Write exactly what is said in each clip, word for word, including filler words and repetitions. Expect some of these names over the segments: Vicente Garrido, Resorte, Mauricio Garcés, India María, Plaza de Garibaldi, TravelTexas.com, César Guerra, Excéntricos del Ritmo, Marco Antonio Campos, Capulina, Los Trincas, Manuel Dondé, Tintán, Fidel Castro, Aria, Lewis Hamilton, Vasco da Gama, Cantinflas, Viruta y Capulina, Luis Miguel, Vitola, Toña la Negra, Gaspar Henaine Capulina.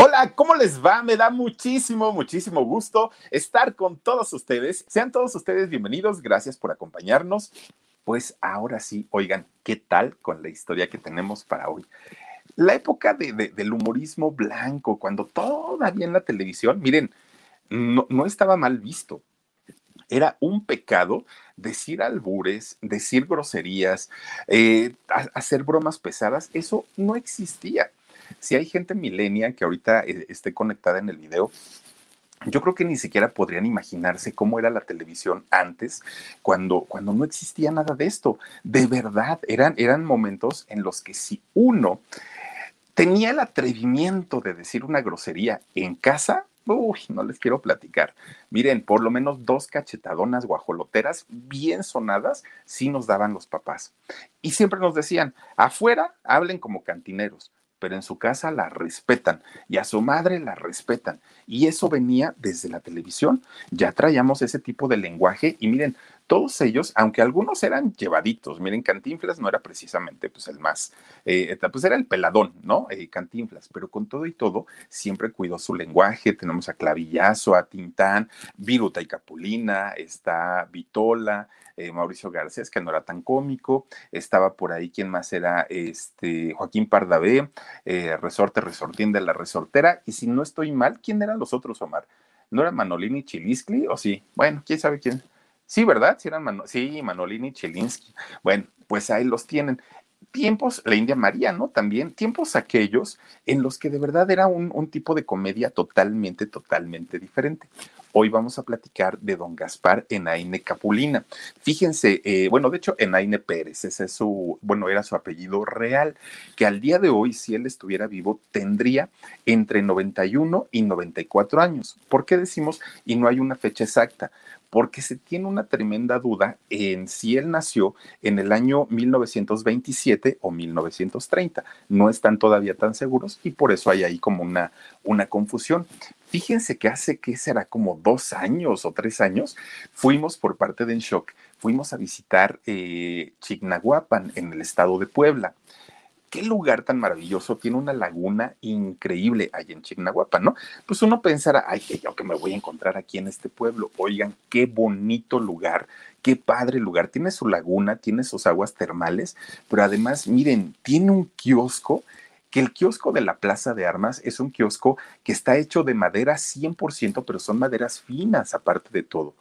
Hola, ¿cómo les va? Me da muchísimo, muchísimo gusto estar con todos ustedes. Sean todos ustedes bienvenidos, gracias por acompañarnos. Pues ahora sí, oigan, ¿qué tal con la historia que tenemos para hoy? La época de, de, del humorismo blanco, cuando todavía en la televisión, miren, no, no estaba mal visto. Era un pecado decir albures, decir groserías, eh, hacer bromas pesadas, eso no existía. Si hay gente millennial que ahorita esté conectada en el video, yo creo que ni siquiera podrían imaginarse cómo era la televisión antes, cuando, cuando no existía nada de esto. De verdad, eran, eran momentos en los que si uno tenía el atrevimiento de decir una grosería en casa, uy, no les quiero platicar. Miren, por lo menos dos cachetadonas guajoloteras bien sonadas sí nos daban los papás. Y siempre nos decían, afuera hablen como cantineros, pero en su casa la respetan y a su madre la respetan. Y eso venía desde la televisión. Ya traíamos ese tipo de lenguaje y miren, todos ellos, aunque algunos eran llevaditos, miren, Cantinflas no era precisamente pues, el más, eh, pues era el peladón, ¿no? Eh, Cantinflas, pero con todo y todo, siempre cuidó su lenguaje. Tenemos a Clavillazo, a Tintán, Viruta y Capulina, está Vitola, eh, Mauricio Garcés, que no era tan cómico, estaba por ahí, ¿quién más era? Este, Joaquín Pardavé, eh, Resorte, Resortín de la Resortera, y si no estoy mal, ¿quién eran los otros, Omar? ¿No era Manolín y Shilinsky? ¿O sí? Bueno, quién sabe quién. Sí, ¿verdad? Sí, eran Mano- sí, Manolín y Shilinsky. Bueno, pues ahí los tienen. Tiempos, la India María, ¿no? También, tiempos aquellos en los que de verdad era un, un tipo de comedia totalmente, totalmente diferente. Hoy vamos a platicar de don Gaspar Henaine Capulina. Fíjense, eh, bueno, de hecho, Henaine Pérez, ese es su, bueno, era su apellido real, que al día de hoy, si él estuviera vivo, tendría entre noventa y uno y noventa y cuatro años. ¿Por qué decimos? Y no hay una fecha exacta. Porque se tiene una tremenda duda en si él nació en el año mil novecientos veintisiete o mil novecientos treinta. No están todavía tan seguros y por eso hay ahí como una, una confusión. Fíjense que hace, ¿qué será? Como dos años o tres años, fuimos por parte de En Shock, fuimos a visitar eh, Chignahuapan en el estado de Puebla. Qué lugar tan maravilloso, tiene una laguna increíble ahí en Chignahuapan, ¿no? Pues uno pensará, ay, que yo que me voy a encontrar aquí en este pueblo. Oigan, qué bonito lugar, qué padre lugar. Tiene su laguna, tiene sus aguas termales, pero además, miren, tiene un kiosco, que el kiosco de la Plaza de Armas es un kiosco que está hecho de madera cien por ciento, pero son maderas finas aparte de todo.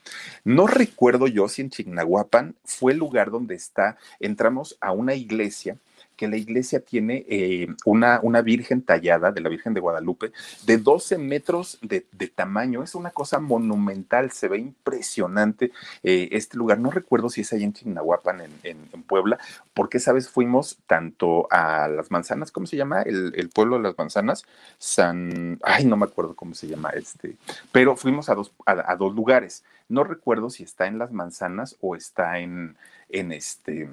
No recuerdo yo si en Chignahuapan fue el lugar donde está, entramos a una iglesia, que la iglesia tiene eh, una, una virgen tallada de la Virgen de Guadalupe de doce metros de, de tamaño. Es una cosa monumental, se ve impresionante eh, este lugar. No recuerdo si es ahí en Chignahuapan, en, en, en Puebla, porque, ¿sabes? Fuimos tanto a Las Manzanas, ¿cómo se llama? El, el pueblo de Las Manzanas, San... Ay, no me acuerdo cómo se llama este. Pero fuimos a dos, a, a dos lugares. No recuerdo si está en Las Manzanas o está en, en este...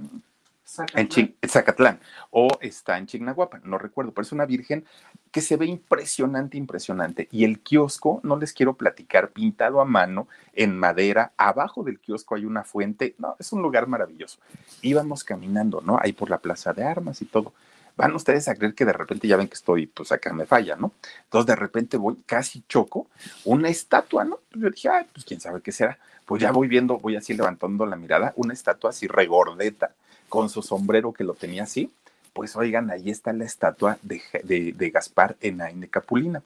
Zacatlán. En Ch- Zacatlán o está en Chignahuapan, no recuerdo, pero es una virgen que se ve impresionante, impresionante. Y el kiosco, no les quiero platicar, pintado a mano, en madera, abajo del kiosco hay una fuente, no, es un lugar maravilloso. Íbamos caminando, ¿no? Ahí por la Plaza de Armas y todo. Van ustedes a creer que de repente, ya ven que estoy, pues acá me falla, ¿no? Entonces de repente voy, casi choco, una estatua, ¿no? Yo dije, ay, pues quién sabe qué será. Pues ya voy viendo, voy así levantando la mirada, una estatua así regordeta, con su sombrero que lo tenía así, pues oigan, ahí está la estatua de, de, de Gaspar Henaine de Capulina.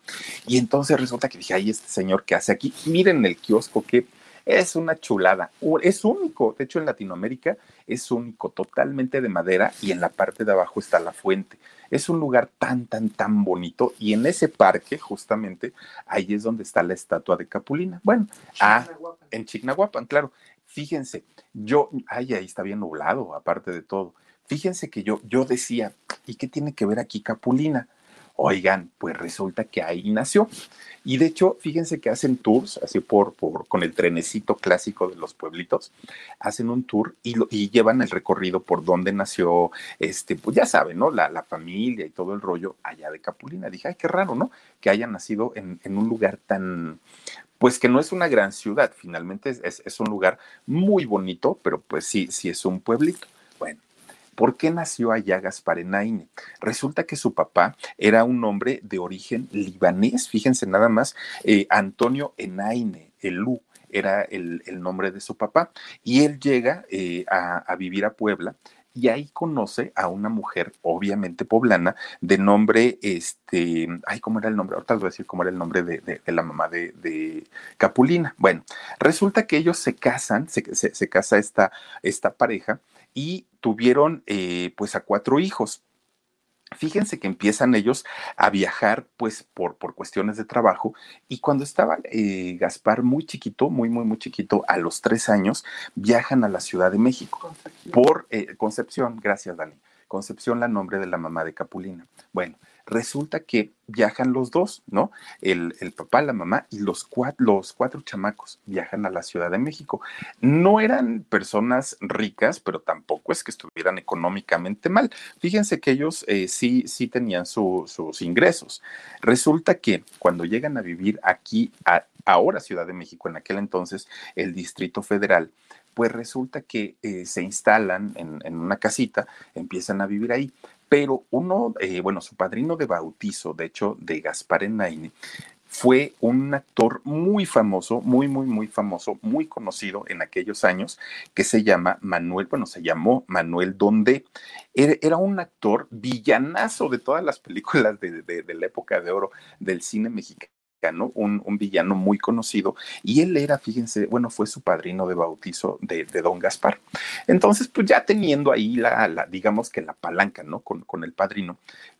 Y entonces resulta que dije, ay, este señor que hace aquí, miren el kiosco, que es una chulada, es único, de hecho en Latinoamérica es único, totalmente de madera, y en la parte de abajo está la fuente. Es un lugar tan, tan, tan bonito, y en ese parque, justamente, ahí es donde está la estatua de Capulina. Bueno, ah, en Chignahuapan, claro. Fíjense, yo, ay, ahí está bien nublado, aparte de todo. Fíjense que yo, yo decía, ¿y qué tiene que ver aquí Capulina? Oigan, pues resulta que ahí nació. Y de hecho, fíjense que hacen tours, así por, por con el trenecito clásico de los pueblitos, hacen un tour y, lo, y llevan el recorrido por donde nació, este, pues ya saben, ¿no? La, la familia y todo el rollo allá de Capulina. Dije, ay, qué raro, ¿no? Que haya nacido en, en un lugar tan... Pues que no es una gran ciudad, finalmente es, es, es un lugar muy bonito, pero pues sí, sí es un pueblito. Bueno, ¿por qué nació allá Gaspar Henaine? Resulta que su papá era un hombre de origen libanés, fíjense nada más, eh, Antonio Henaine, Elú, era el, el nombre de su papá, y él llega eh, a, a vivir a Puebla, y ahí conoce a una mujer, obviamente poblana, de nombre, este, ay, ¿cómo era el nombre? Ahorita les voy a decir cómo era el nombre de, de, de la mamá de, de Capulina. Bueno, resulta que ellos se casan, se, se, se casa esta, esta pareja, y tuvieron, eh, pues, a cuatro hijos. Fíjense que empiezan ellos a viajar, pues, por, por cuestiones de trabajo, y cuando estaba eh, Gaspar muy chiquito, muy, muy, muy chiquito, a los tres años, viajan a la Ciudad de México, Concepción. por eh, Concepción, gracias, Dani, Concepción, la nombre de la mamá de Capulina. Bueno, resulta que viajan los dos, ¿no? El, el papá, la mamá y los cuatro, los cuatro chamacos viajan a la Ciudad de México. No eran personas ricas, pero tampoco es que estuvieran económicamente mal. Fíjense que ellos eh, sí, sí tenían su, sus ingresos. Resulta que cuando llegan a vivir aquí, a, ahora Ciudad de México, en aquel entonces el Distrito Federal, pues resulta que eh, se instalan en, en una casita, empiezan a vivir ahí. Pero uno, eh, bueno, su padrino de bautizo, de hecho, de Gaspar Henaine, fue un actor muy famoso, muy, muy, muy famoso, muy conocido en aquellos años, que se llama Manuel, bueno, se llamó Manuel Dondé. Era un actor villanazo de todas las películas de, de, de la época de oro del cine mexicano. Un, un villano muy conocido, y él era, fíjense, bueno, fue su padrino de bautizo de, de don Gaspar. Entonces, pues ya teniendo ahí la, la digamos que la palanca, ¿no? Con, con el padrino.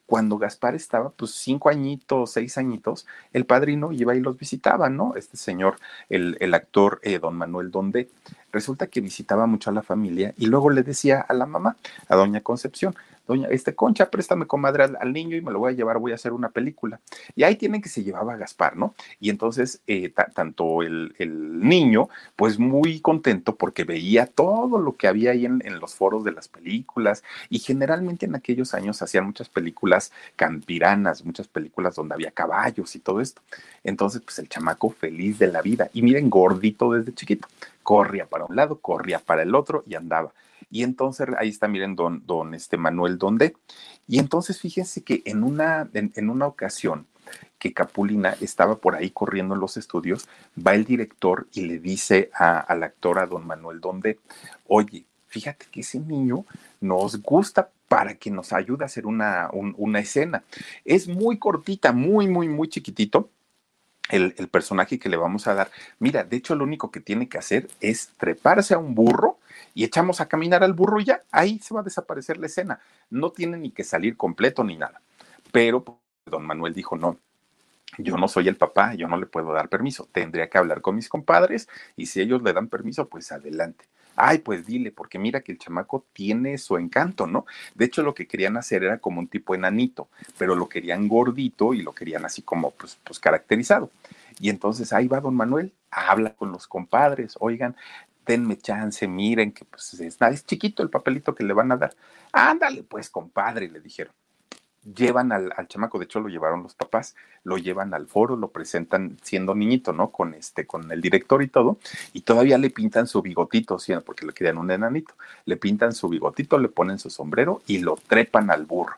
Cuando Gaspar estaba, pues, cinco añitos, seis añitos, el padrino iba y los visitaba, ¿no? Este señor, el, el actor eh, don Manuel Dondé, resulta que visitaba mucho a la familia y luego le decía a la mamá, a doña Concepción, doña, este, Concha, préstame, comadre, al, al niño y me lo voy a llevar, voy a hacer una película. Y ahí tienen que se llevaba a Gaspar, ¿no? Y entonces, eh, ta, tanto el, el niño, pues, muy contento porque veía todo lo que había ahí en, en los foros de las películas, y generalmente en aquellos años hacían muchas películas campiranas, muchas películas donde había caballos y todo esto. Entonces, pues el chamaco feliz de la vida, y miren, gordito desde chiquito, corría para un lado, corría para el otro y andaba. Y entonces ahí está, miren, don, don este Manuel Dondé. Y entonces fíjense que en una, en, en una ocasión que Capulina estaba por ahí corriendo en los estudios, va el director y le dice a, a la actora don Manuel Dondé, oye, fíjate que ese niño nos gusta para que nos ayude a hacer una, un, una escena. Es muy cortita, muy, muy, muy chiquitito el, el personaje que le vamos a dar. Mira, de hecho, lo único que tiene que hacer es treparse a un burro y echamos a caminar al burro y ya, ahí se va a desaparecer la escena. No tiene ni que salir completo ni nada. Pero don Manuel dijo, no, yo no soy el papá, yo no le puedo dar permiso. Tendría que hablar con mis compadres y si ellos le dan permiso, pues adelante. Ay, pues dile, porque mira que el chamaco tiene su encanto, ¿no? De hecho, lo que querían hacer era como un tipo enanito, pero lo querían gordito y lo querían así como, pues, pues caracterizado. Y entonces ahí va don Manuel, habla con los compadres, oigan, denme chance, miren que pues es, es chiquito el papelito que le van a dar. Ándale, pues, compadre, le dijeron. Llevan al, al chamaco, de hecho lo llevaron los papás, lo llevan al foro, lo presentan siendo niñito, ¿no? Con este, con el director y todo, y todavía le pintan su bigotito, ¿sí? Porque le querían un enanito, le pintan su bigotito, le ponen su sombrero y lo trepan al burro.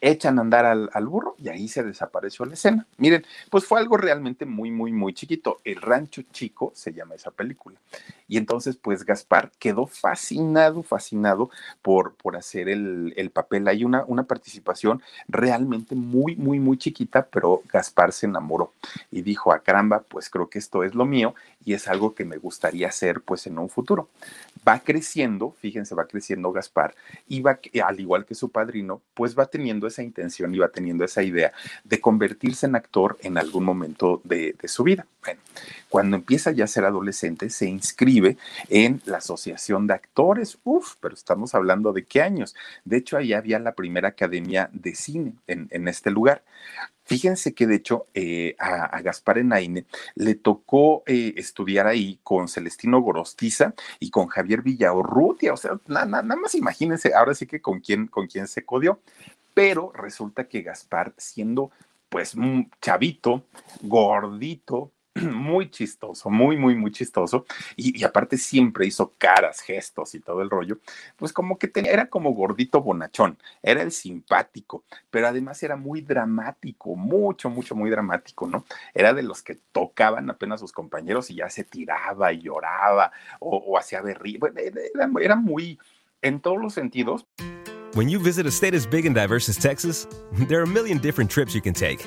echan a andar al, al burro y ahí se desapareció la escena. Miren, pues fue algo realmente muy, muy, muy chiquito. El Rancho Chico se llama esa película. Y entonces, pues, Gaspar quedó fascinado, fascinado por, por hacer el, el papel. Hay una, una participación realmente muy, muy, muy chiquita, pero Gaspar se enamoró y dijo, ah, caramba, pues creo que esto es lo mío y es algo que me gustaría hacer, pues, en un futuro. Va creciendo, fíjense, va creciendo Gaspar, y va, al igual que su padrino, pues va teniendo esa intención y va teniendo esa idea de convertirse en actor en algún momento de, de su vida. Bueno, cuando empieza ya a ser adolescente, se inscribe en la Asociación de Actores. Uf, pero estamos hablando de qué años. De hecho, ahí había la primera academia de cine en, en este lugar. Fíjense que, de hecho, eh, a, a Gaspar Henaine le tocó eh, estudiar ahí con Celestino Gorostiza y con Javier Villaurrutia. O sea, na, na, nada más imagínense, ahora sí que con quién, con quién se codió. Pero resulta que Gaspar, siendo pues un chavito, gordito, muy chistoso, muy, muy, muy chistoso, y, y aparte siempre hizo caras, gestos y todo el rollo, pues como que tenía, era como gordito bonachón, era el simpático, pero además era muy dramático, mucho, mucho, muy dramático, ¿no? Era de los que tocaban apenas sus compañeros y ya se tiraba y lloraba, o, o hacía berrío, bueno, era, era muy, en todos los sentidos. When you visit a state as big and diverse as Texas, there are a million different trips you can take.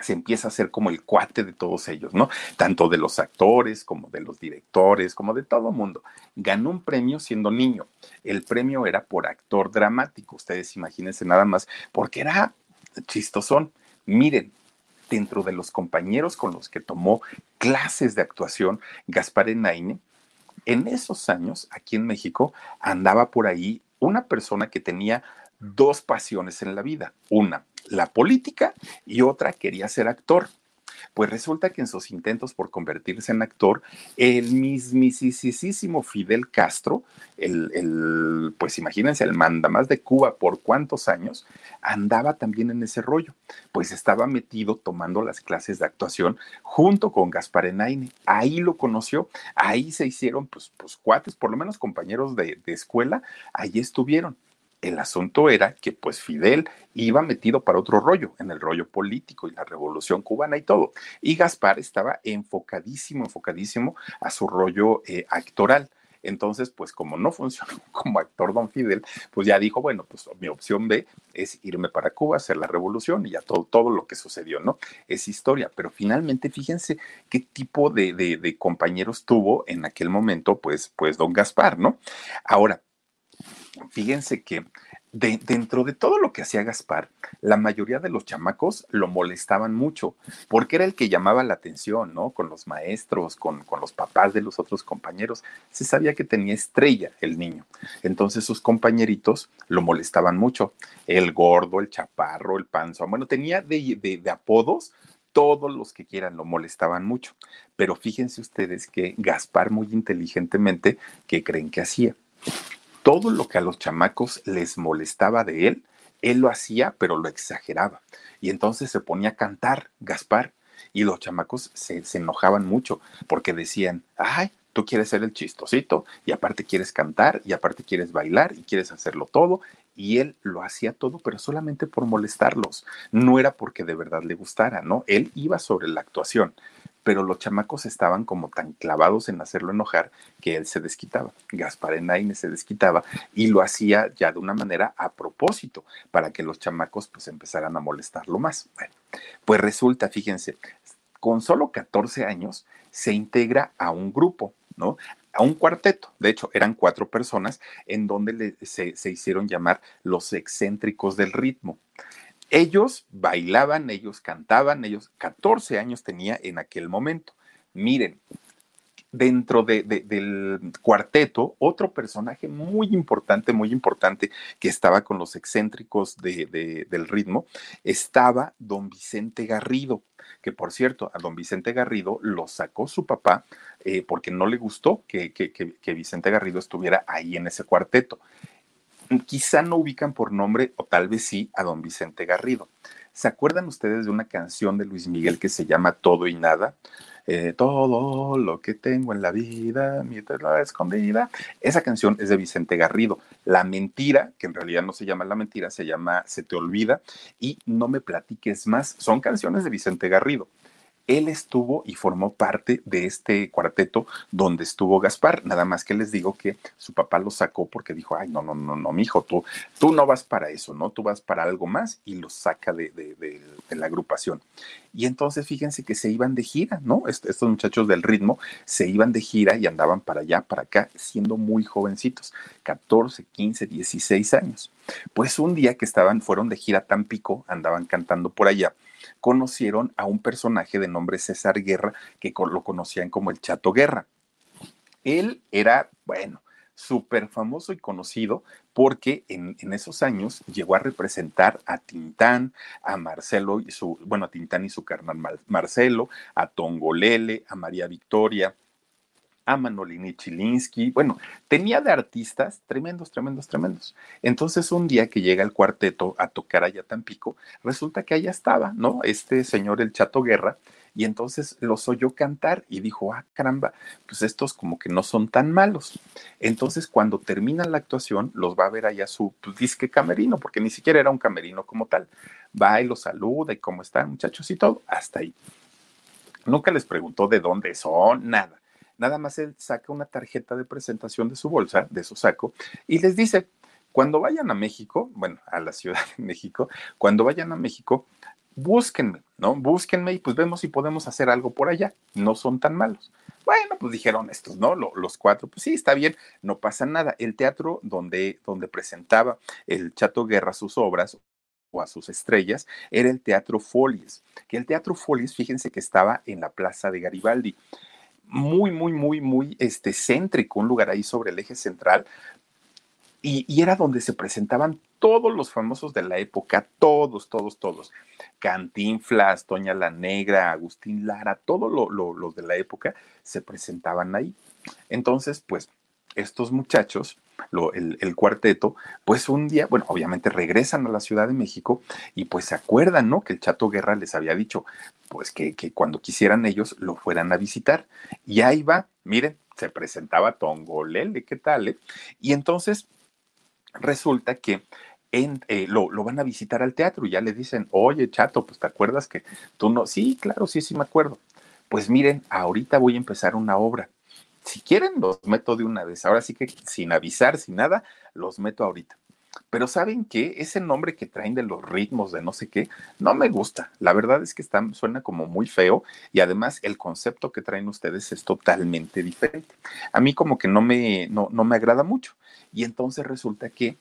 se empieza a hacer como el cuate de todos ellos, ¿no? Tanto de los actores como de los directores, como de todo mundo. Ganó un premio siendo niño. El premio era por actor dramático. Ustedes imagínense nada más, porque era chistosón. Miren, dentro de los compañeros con los que tomó clases de actuación, Gaspar Henaine, en esos años, aquí en México, andaba por ahí una persona que tenía dos pasiones en la vida, una, la política, y otra, quería ser actor. Pues resulta que en sus intentos por convertirse en actor, el mismisísimo Fidel Castro, el, el, pues imagínense, el mandamás de Cuba por cuántos años, andaba también en ese rollo. Pues estaba metido tomando las clases de actuación junto con Gaspar Henaine. Ahí lo conoció, ahí se hicieron pues, pues cuates, por lo menos compañeros de, de escuela, ahí estuvieron. El asunto era que pues Fidel iba metido para otro rollo, en el rollo político y la revolución cubana y todo. Y Gaspar estaba enfocadísimo, enfocadísimo a su rollo eh, actoral. Entonces, pues como no funcionó como actor don Fidel, pues ya dijo, bueno, pues mi opción B es irme para Cuba, hacer la revolución y ya todo, todo lo que sucedió, ¿no? Es historia. Pero finalmente, fíjense qué tipo de, de, de compañeros tuvo en aquel momento, pues, pues don Gaspar, ¿no? Ahora, fíjense que de, dentro de todo lo que hacía Gaspar, la mayoría de los chamacos lo molestaban mucho, porque era el que llamaba la atención, ¿no? Con los maestros, con, con los papás de los otros compañeros. Se sabía que tenía estrella el niño. Entonces sus compañeritos lo molestaban mucho. El gordo, el chaparro, el panzón. Bueno, tenía de, de, de apodos. Todos los que quieran lo molestaban mucho. Pero fíjense ustedes que Gaspar muy inteligentemente, ¿qué creen que hacía? Todo lo que a los chamacos les molestaba de él, él lo hacía, pero lo exageraba. Y entonces se ponía a cantar, Gaspar, y los chamacos se, se enojaban mucho porque decían, ay, tú quieres ser el chistosito, y aparte quieres cantar, y aparte quieres bailar, y quieres hacerlo todo. Y él lo hacía todo, pero solamente por molestarlos. No era porque de verdad le gustara, ¿no? Él iba sobre la actuación. Pero los chamacos estaban como tan clavados en hacerlo enojar que él se desquitaba. Gaspar Henaine se desquitaba y lo hacía ya de una manera a propósito para que los chamacos pues empezaran a molestarlo más. Bueno, pues resulta, fíjense, con solo catorce años se integra a un grupo, ¿no? A un cuarteto. De hecho, eran cuatro personas en donde le, se, se hicieron llamar los excéntricos del ritmo. Ellos bailaban, ellos cantaban, ellos catorce años tenía en aquel momento. Miren, dentro de, de, del cuarteto, otro personaje muy importante, muy importante, que estaba con los excéntricos de, de, del ritmo, estaba don Vicente Garrido, que por cierto, a don Vicente Garrido lo sacó su papá eh, porque no le gustó que, que, que, que Vicente Garrido estuviera ahí en ese cuarteto. Quizá no ubican por nombre, o tal vez sí, a don Vicente Garrido. ¿Se acuerdan ustedes de una canción de Luis Miguel que se llama Todo y Nada? Eh, todo lo que tengo en la vida, mi eterna escondida. Esa canción es de Vicente Garrido. La mentira, que en realidad no se llama La mentira, se llama Se te olvida, y No me platiques más. Son canciones de Vicente Garrido. Él estuvo y formó parte de este cuarteto donde estuvo Gaspar. Nada más que les digo que su papá lo sacó porque dijo, ay, no, no, no, no, mijo, tú, tú no vas para eso, ¿no? Tú vas para algo más, y lo saca de, de, de, de la agrupación. Y entonces fíjense que se iban de gira, ¿no? Est- estos muchachos del ritmo se iban de gira y andaban para allá, para acá, siendo muy jovencitos, catorce, quince, dieciséis años. Pues un día que estaban, fueron de gira a Tampico, andaban cantando por allá, conocieron a un personaje de nombre César Guerra, que lo conocían como el Chato Guerra. Él era, bueno, súper famoso y conocido porque en, en esos años llegó a representar a Tintán, a Marcelo y su, bueno, a Tintán y su carnal Marcelo, a Tongolele, a María Victoria, a Manolín y Shilinsky. Bueno, tenía de artistas tremendos, tremendos, tremendos. Entonces, un día que llega el cuarteto a tocar allá a Tampico, resulta que allá estaba, ¿no? Este señor, el Chato Guerra, y entonces los oyó cantar y dijo, ah, caramba, pues estos como que no son tan malos. Entonces, cuando terminan la actuación, los va a ver allá su pues, disque camerino, porque ni siquiera era un camerino como tal. Va y los saluda y cómo están, muchachos, y todo, hasta ahí. Nunca les preguntó de dónde son, nada. Nada más él saca una tarjeta de presentación de su bolsa, de su saco, y les dice, cuando vayan a México, bueno, a la Ciudad de México, cuando vayan a México, búsquenme, ¿no? Búsquenme y pues vemos si podemos hacer algo por allá. No son tan malos. Bueno, pues dijeron estos, ¿no? Los cuatro, pues sí, está bien, no pasa nada. El teatro donde, donde presentaba el Chato Guerra sus obras, o a sus estrellas, era el Teatro Folies. Que el Teatro Folies, fíjense que estaba en la Plaza de Garibaldi. Muy, muy, muy, muy este, céntrico, un lugar ahí sobre el eje central, y, y era donde se presentaban todos los famosos de la época, todos, todos, todos, Cantinflas, Toña la Negra, Agustín Lara, todos los lo, lo de la época se presentaban ahí. Entonces, pues, estos muchachos, lo, el, el cuarteto, pues un día, bueno, obviamente regresan a la Ciudad de México y pues se acuerdan, ¿no? Que el Chato Guerra les había dicho, pues que, que cuando quisieran ellos lo fueran a visitar. Y ahí va, miren, se presentaba Tongolele, ¿qué tal, eh? Y entonces resulta que En, eh, lo, lo van a visitar al teatro y ya le dicen, oye, Chato, pues te acuerdas que tú no, sí, claro, sí, sí me acuerdo. Pues miren, ahorita voy a empezar una obra. Si quieren, los meto de una vez. Ahora sí que sin avisar, sin nada, los meto ahorita. Pero ¿saben qué? Ese nombre que traen de los ritmos de no sé qué, no me gusta. La verdad es que está, suena como muy feo, y además el concepto que traen ustedes es totalmente diferente. A mí como que no me, no, no me agrada mucho. Y entonces resulta que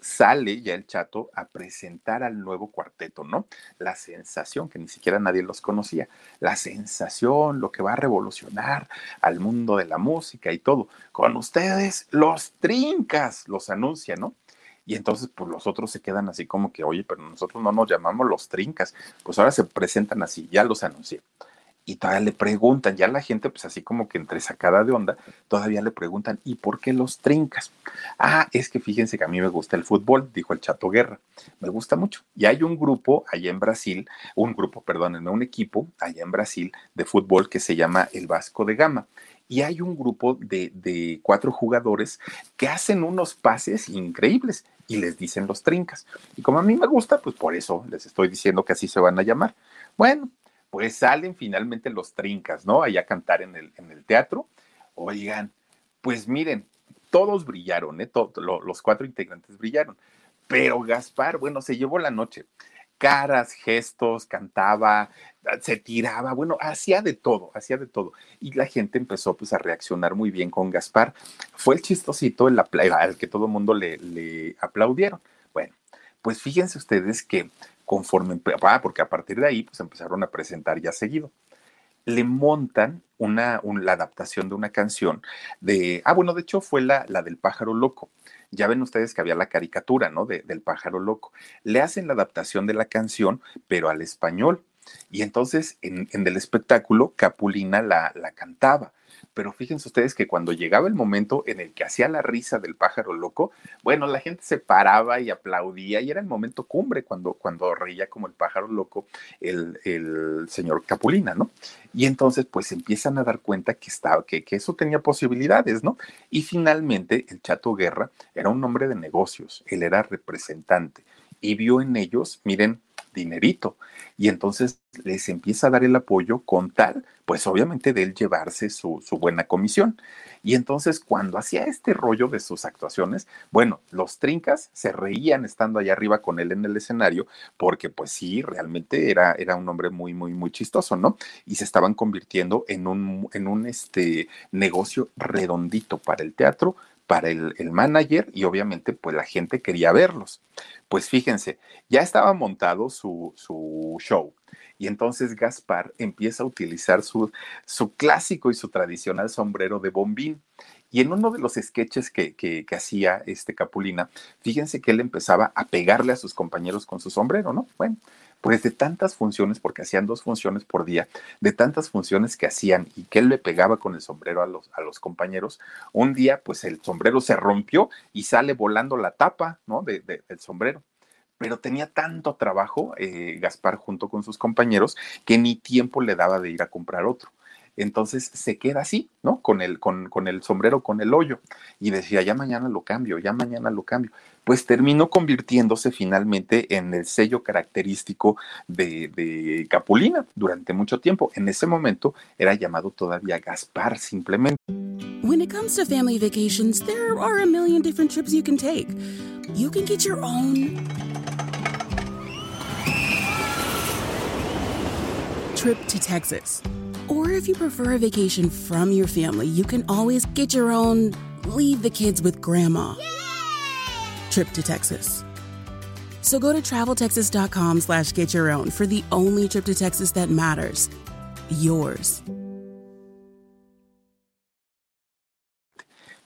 sale ya el Chato a presentar al nuevo cuarteto, ¿no? La sensación, que ni siquiera nadie los conocía, la sensación, lo que va a revolucionar al mundo de la música y todo. Con ustedes, Los Trincas, los anuncia, ¿no? Y entonces, pues los otros se quedan así como que, oye, pero nosotros no nos llamamos Los Trincas, pues ahora se presentan así, ya los anuncié. Y todavía le preguntan, ya la gente, pues así como que entre sacada de onda, todavía le preguntan, ¿y por qué Los Trincas? Ah, es que fíjense que a mí me gusta el fútbol, dijo el Chato Guerra, me gusta mucho. Y hay un grupo allá en Brasil, un grupo, perdónenme, un equipo allá en Brasil de fútbol que se llama el Vasco da Gama. Y hay un grupo de, de cuatro jugadores que hacen unos pases increíbles y les dicen Los Trincas. Y como a mí me gusta, pues por eso les estoy diciendo que así se van a llamar. Bueno, pues salen finalmente Los Trincas, ¿no? Allá a cantar en el, en el teatro. Oigan, pues miren, todos brillaron, ¿eh? Todo, lo, los cuatro integrantes brillaron. Pero Gaspar, bueno, se llevó la noche. Caras, gestos, cantaba, se tiraba, bueno, hacía de todo, hacía de todo. Y la gente empezó pues a reaccionar muy bien con Gaspar. Fue el chistosito el apl- al que todo el mundo le, le aplaudieron. Bueno, pues fíjense ustedes que conforme, ah, porque a partir de ahí pues empezaron a presentar ya seguido, le montan una, un, la adaptación de una canción de, ah, bueno, de hecho fue la, la del pájaro loco. Ya ven ustedes que había la caricatura, ¿no? De, del pájaro loco. Le hacen la adaptación de la canción, pero al español. Y entonces en, en el espectáculo Capulina la, la cantaba. Pero fíjense ustedes que cuando llegaba el momento en el que hacía la risa del pájaro loco, bueno, la gente se paraba y aplaudía y era el momento cumbre cuando, cuando reía como el pájaro loco el, el señor Capulina, ¿no? Y entonces pues empiezan a dar cuenta que, estaba, que, que eso tenía posibilidades, ¿no? Y finalmente el Chato Guerra era un hombre de negocios, él era representante y vio en ellos, miren, dinerito, y entonces les empieza a dar el apoyo con tal, pues obviamente de él llevarse su, su buena comisión. Y entonces cuando hacía este rollo de sus actuaciones, bueno, los Trincas se reían estando allá arriba con él en el escenario, porque pues sí, realmente era, era un hombre muy, muy, muy chistoso, ¿no? Y se estaban convirtiendo en un, en un este, negocio redondito para el teatro, para el, el manager, y obviamente pues la gente quería verlos. Pues fíjense, ya estaba montado su, su show y entonces Gaspar empieza a utilizar su, su clásico y su tradicional sombrero de bombín. Y en uno de los sketches que, que, que hacía este Capulina, fíjense que él empezaba a pegarle a sus compañeros con su sombrero, ¿no? Bueno, pues de tantas funciones, porque hacían dos funciones por día, de tantas funciones que hacían y que él le pegaba con el sombrero a los, a los compañeros, un día pues el sombrero se rompió y sale volando la tapa, ¿no? de, de, del sombrero. Pero tenía tanto trabajo eh, Gaspar junto con sus compañeros que ni tiempo le daba de ir a comprar otro. Entonces se queda así, ¿no? Con el, con, con el sombrero, con el hoyo. Y decía, ya mañana lo cambio, ya mañana lo cambio. Pues terminó convirtiéndose finalmente en el sello característico de, de Capulina durante mucho tiempo. En ese momento era llamado todavía Gaspar simplemente. When it comes to family vacations, there are a million different trips you can take. You can get your own trip to Texas. Or if you prefer a vacation from your family, you can always get your own leave the kids with grandma Yay! Trip to Texas. So go to TravelTexas.com slash get your own for the only trip to Texas that matters, yours.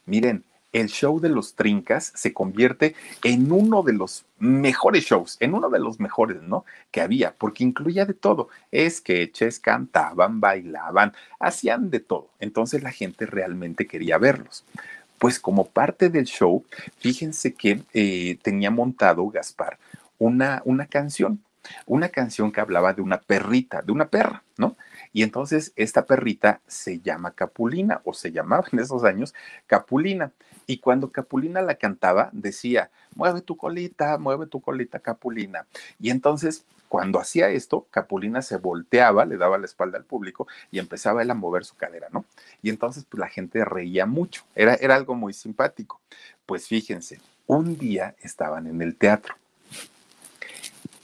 Miren, el show de los Trincas se convierte en uno de los mejores shows, en uno de los mejores, ¿no? Que había, porque incluía de todo, sketches, cantaban, bailaban, hacían de todo. Entonces la gente realmente quería verlos. Pues como parte del show, fíjense que eh, tenía montado Gaspar una, una canción, una canción que hablaba de una perrita, de una perra, ¿no? Y entonces esta perrita se llama Capulina, o se llamaba en esos años Capulina. Y cuando Capulina la cantaba, decía, mueve tu colita, mueve tu colita, Capulina. Y entonces, cuando hacía esto, Capulina se volteaba, le daba la espalda al público y empezaba él a mover su cadera, ¿no? Y entonces, pues la gente reía mucho. Era, era algo muy simpático. Pues fíjense, un día estaban en el teatro.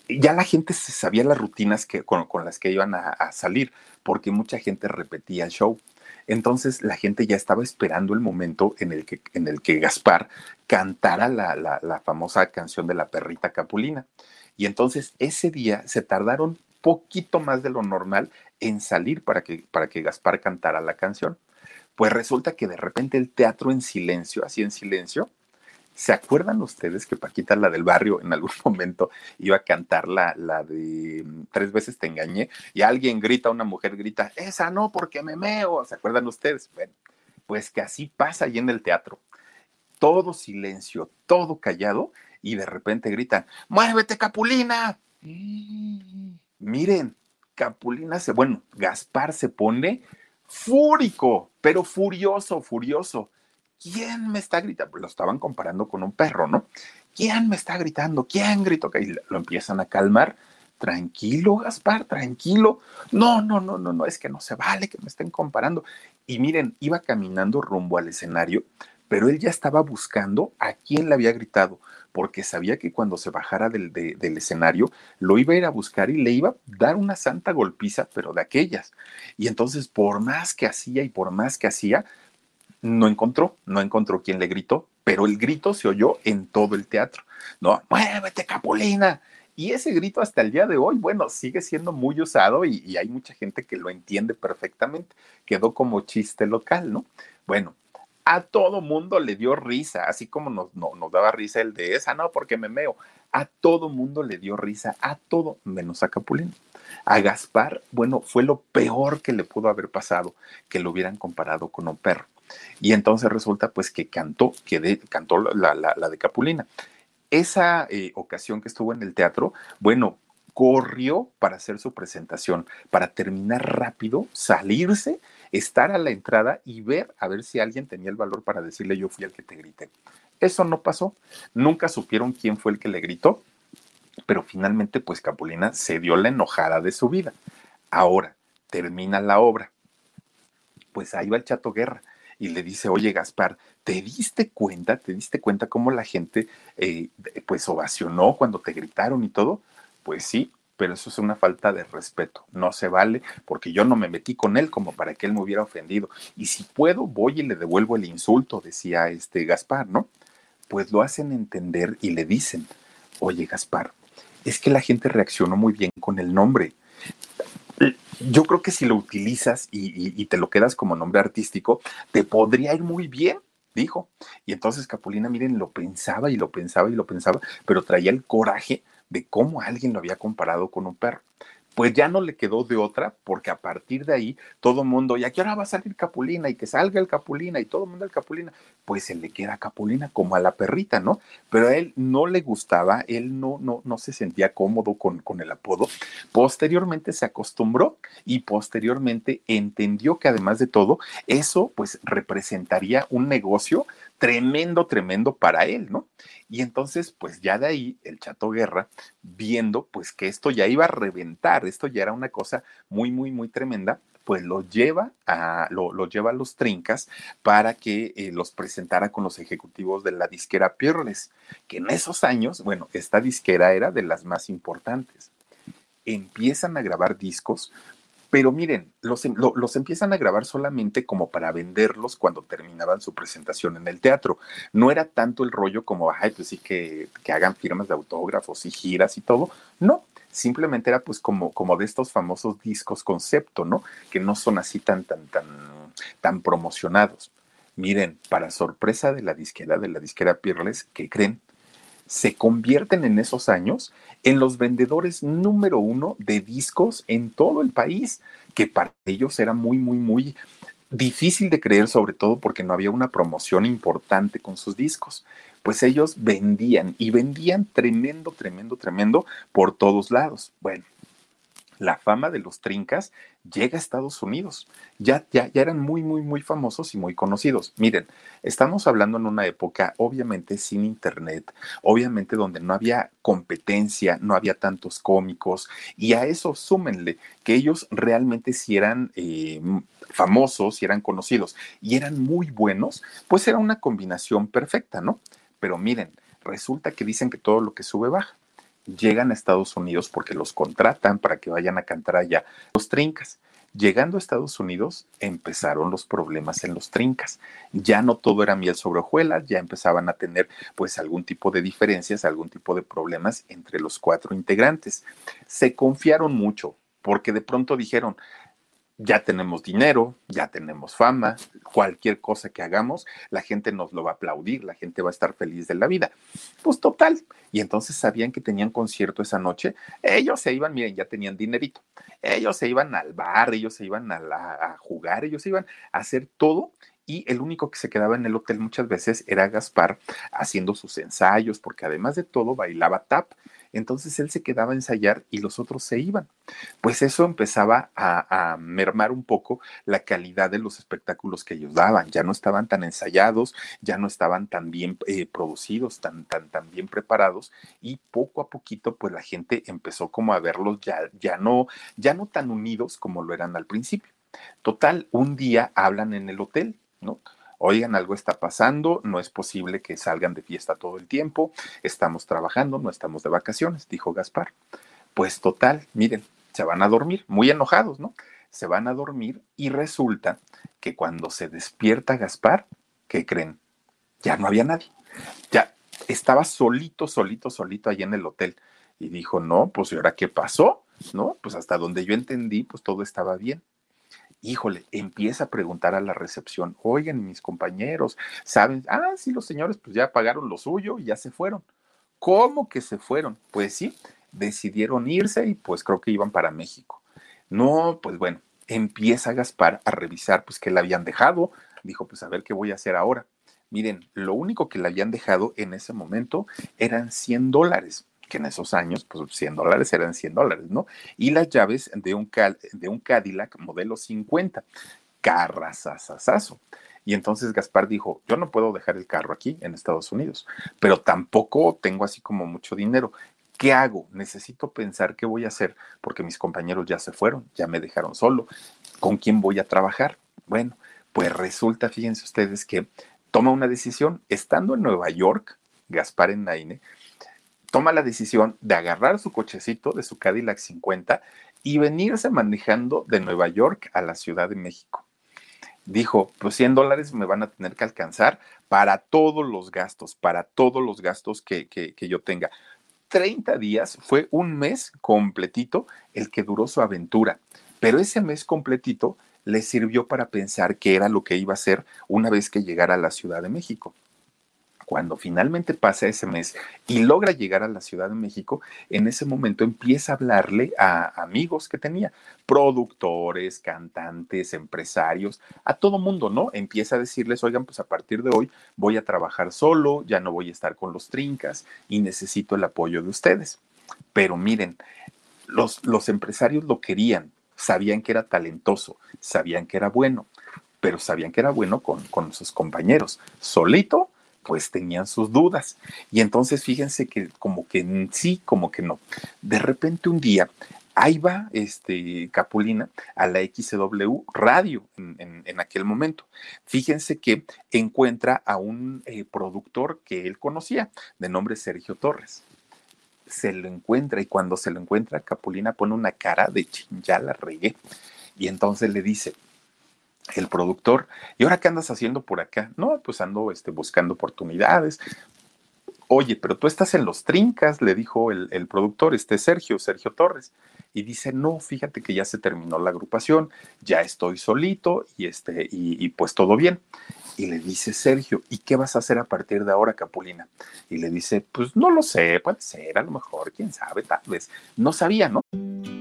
Ya la gente se sabía las rutinas que, con, con las que iban a, a salir, porque mucha gente repetía el show. Entonces la gente ya estaba esperando el momento en el que, en el que Gaspar cantara la, la, la famosa canción de la perrita Capulina. Y entonces ese día se tardaron poquito más de lo normal en salir para que, para que Gaspar cantara la canción. Pues resulta que de repente el teatro en silencio, así en silencio. ¿Se acuerdan ustedes que Paquita, la del barrio, en algún momento iba a cantar la, la de Tres veces te engañé? Y alguien grita, una mujer grita, ¡esa no, porque me meo! ¿Se acuerdan ustedes? Bueno, pues que así pasa ahí en el teatro. Todo silencio, todo callado, y de repente gritan, ¡muévete, Capulina! Mm. Miren, Capulina se... Bueno, Gaspar se pone fúrico, pero furioso, furioso. ¿Quién me está gritando? Lo estaban comparando con un perro, ¿no? ¿Quién me está gritando? ¿Quién gritó? Y lo empiezan a calmar. Tranquilo, Gaspar, tranquilo. No, no, no, no, no, es que no se vale que me estén comparando. Y miren, iba caminando rumbo al escenario, pero él ya estaba buscando a quién le había gritado, porque sabía que cuando se bajara del, de, del escenario, lo iba a ir a buscar y le iba a dar una santa golpiza, pero de aquellas. Y entonces, por más que hacía y por más que hacía, No encontró, no encontró quién le gritó, pero el grito se oyó en todo el teatro. No, muévete, Capulina. Y ese grito hasta el día de hoy, bueno, sigue siendo muy usado y, y hay mucha gente que lo entiende perfectamente. Quedó como chiste local, ¿no? Bueno, a todo mundo le dio risa, así como nos, no, nos daba risa el de esa, no, porque me meo. A todo mundo le dio risa, a todo, menos a Capulina. A Gaspar, bueno, fue lo peor que le pudo haber pasado, que lo hubieran comparado con un perro. Y entonces resulta pues que cantó, que de, cantó la, la, la de Capulina. Esa eh, ocasión que estuvo en el teatro, bueno, corrió para hacer su presentación, para terminar rápido, salirse, estar a la entrada y ver a ver si alguien tenía el valor para decirle yo fui el que te grité. Eso no pasó. Nunca supieron quién fue el que le gritó, pero finalmente pues Capulina se dio la enojada de su vida. Ahora termina la obra. Pues ahí va el Chato Guerra y le dice, oye Gaspar, ¿te diste cuenta? ¿Te diste cuenta cómo la gente eh, pues ovacionó cuando te gritaron y todo? Pues sí, pero eso es una falta de respeto, no se vale, porque yo no me metí con él como para que él me hubiera ofendido, y si puedo voy y le devuelvo el insulto, decía este Gaspar, ¿no? Pues lo hacen entender y le dicen, oye Gaspar, es que la gente reaccionó muy bien con el nombre, yo creo que si lo utilizas y, y, y te lo quedas como nombre artístico, te podría ir muy bien, dijo, y entonces Capulina, miren, lo pensaba y lo pensaba y lo pensaba, pero traía el coraje de cómo alguien lo había comparado con un perro. Pues ya no le quedó de otra, porque a partir de ahí todo el mundo, ¿y a qué hora va a salir Capulina? Y que salga el Capulina, y todo el mundo el Capulina. Pues se le queda a Capulina como a la perrita, ¿no? Pero a él no le gustaba, él no, no, no se sentía cómodo con, con el apodo. Posteriormente se acostumbró y posteriormente entendió que además de todo, eso pues representaría un negocio tremendo, tremendo para él, ¿no? Y entonces, pues ya de ahí, el Chato Guerra, viendo pues que esto ya iba a reventar, esto ya era una cosa muy, muy, muy tremenda, pues lo lleva a, lo, lo lleva a Los Trincas para que eh, los presentara con los ejecutivos de la disquera Peerless, que en esos años, bueno, esta disquera era de las más importantes. Empiezan a grabar discos, pero miren, los, lo, los empiezan a grabar solamente como para venderlos cuando terminaban su presentación en el teatro. No era tanto el rollo como, ay, pues sí que, que hagan firmas de autógrafos y giras y todo. No, simplemente era pues como, como de estos famosos discos concepto, ¿no? Que no son así tan, tan, tan, tan promocionados. Miren, para sorpresa de la disquera, de la disquera Peerless, ¿qué creen? Se convierten en esos años en los vendedores número uno de discos en todo el país, que para ellos era muy, muy, muy difícil de creer, sobre todo porque no había una promoción importante con sus discos. Pues ellos vendían y vendían tremendo, tremendo, tremendo por todos lados. Bueno, la fama de Los Trincas llega a Estados Unidos. Ya, ya, ya eran muy, muy, muy famosos y muy conocidos. Miren, estamos hablando en una época, obviamente, sin internet, obviamente donde no había competencia, no había tantos cómicos, y a eso súmenle que ellos realmente sí eran eh, famosos, sí eran conocidos, y eran muy buenos, pues era una combinación perfecta, ¿no? Pero miren, resulta que dicen que todo lo que sube baja. Llegan a Estados Unidos porque los contratan para que vayan a cantar allá. Los Trincas. Llegando a Estados Unidos, empezaron los problemas en Los Trincas. Ya no todo era miel sobre hojuelas, ya empezaban a tener pues algún tipo de diferencias, algún tipo de problemas entre los cuatro integrantes. Se confiaron mucho porque de pronto dijeron, ya tenemos dinero, ya tenemos fama, cualquier cosa que hagamos, la gente nos lo va a aplaudir, la gente va a estar feliz de la vida. Pues total. Y entonces sabían que tenían concierto esa noche. Ellos se iban, miren, ya tenían dinerito. Ellos se iban al bar, ellos se iban a, la, a jugar, ellos se iban a hacer todo. Y el único que se quedaba en el hotel muchas veces era Gaspar haciendo sus ensayos, porque además de todo bailaba tap. Entonces él se quedaba a ensayar y los otros se iban. Pues eso empezaba a, a mermar un poco la calidad de los espectáculos que ellos daban. Ya no estaban tan ensayados, ya no estaban tan bien eh, producidos, tan, tan, tan bien preparados. Y poco a poquito, pues la gente empezó como a verlos ya, ya, no, ya no tan unidos como lo eran al principio. Total, un día hablan en el hotel, ¿no? Oigan, algo está pasando, no es posible que salgan de fiesta todo el tiempo, estamos trabajando, no estamos de vacaciones, dijo Gaspar. Pues total, miren, se van a dormir, muy enojados, ¿no? Se van a dormir y resulta que cuando se despierta Gaspar, ¿qué creen? Ya no había nadie, ya estaba solito, solito, solito ahí en el hotel. y dijo, no, pues ¿y ahora qué pasó? ¿No? Pues hasta donde yo entendí, pues todo estaba bien. Híjole, empieza a preguntar a la recepción, oigan, mis compañeros, ¿saben? Ah, sí, los señores pues ya pagaron lo suyo y ya se fueron. ¿Cómo que se fueron? Pues sí, decidieron irse y pues creo que iban para México. No, pues bueno, empieza Gaspar a revisar pues qué le habían dejado. Dijo, pues a ver qué voy a hacer ahora. Miren, lo único que le habían dejado en ese momento eran cien dólares, que en esos años, pues cien dólares eran cien dólares, ¿no? Y las llaves de un, cal, de un Cadillac modelo cincuenta, carrazazazazo. Y entonces Gaspar dijo, yo no puedo dejar el carro aquí en Estados Unidos, pero tampoco tengo así como mucho dinero. ¿Qué hago? Necesito pensar qué voy a hacer, porque mis compañeros ya se fueron, ya me dejaron solo. ¿Con quién voy a trabajar? Bueno, pues resulta, fíjense ustedes, que toma una decisión. Estando en Nueva York, Gaspar Henaine toma la decisión de agarrar su cochecito de su Cadillac cincuenta y venirse manejando de Nueva York a la Ciudad de México. Dijo, pues cien dólares me van a tener que alcanzar para todos los gastos, para todos los gastos que, que, que yo tenga. treinta días, fue un mes completito el que duró su aventura, pero ese mes completito le sirvió para pensar qué era lo que iba a hacer una vez que llegara a la Ciudad de México. Cuando finalmente pasa ese mes y logra llegar a la Ciudad de México, en ese momento empieza a hablarle a amigos que tenía, productores, cantantes, empresarios, a todo mundo, ¿no? Empieza a decirles, oigan, pues a partir de hoy voy a trabajar solo, ya no voy a estar con los Trincas y necesito el apoyo de ustedes. Pero miren, los, los empresarios lo querían, sabían que era talentoso, sabían que era bueno, pero sabían que era bueno con, con sus compañeros. Solito, pues tenían sus dudas. Y entonces fíjense que como que sí, como que no. De repente un día, ahí va este, Capulina a la X W Radio en, en, en aquel momento. Fíjense que encuentra a un eh, productor que él conocía, de nombre Sergio Torres. Se lo encuentra y cuando se lo encuentra, Capulina pone una cara de chin, ya la regué. Y entonces le dice el productor, ¿y ahora qué andas haciendo por acá? No, pues ando este, buscando oportunidades. Oye, pero tú estás en Los Trincas, le dijo el, el productor, este Sergio, Sergio Torres. Y dice, no, fíjate que ya se terminó la agrupación, ya estoy solito y, este, y, y pues todo bien. Y le dice Sergio, ¿y qué vas a hacer a partir de ahora, Capulina? Y le dice, pues no lo sé, puede ser, a lo mejor, quién sabe, tal vez. No sabía, ¿no?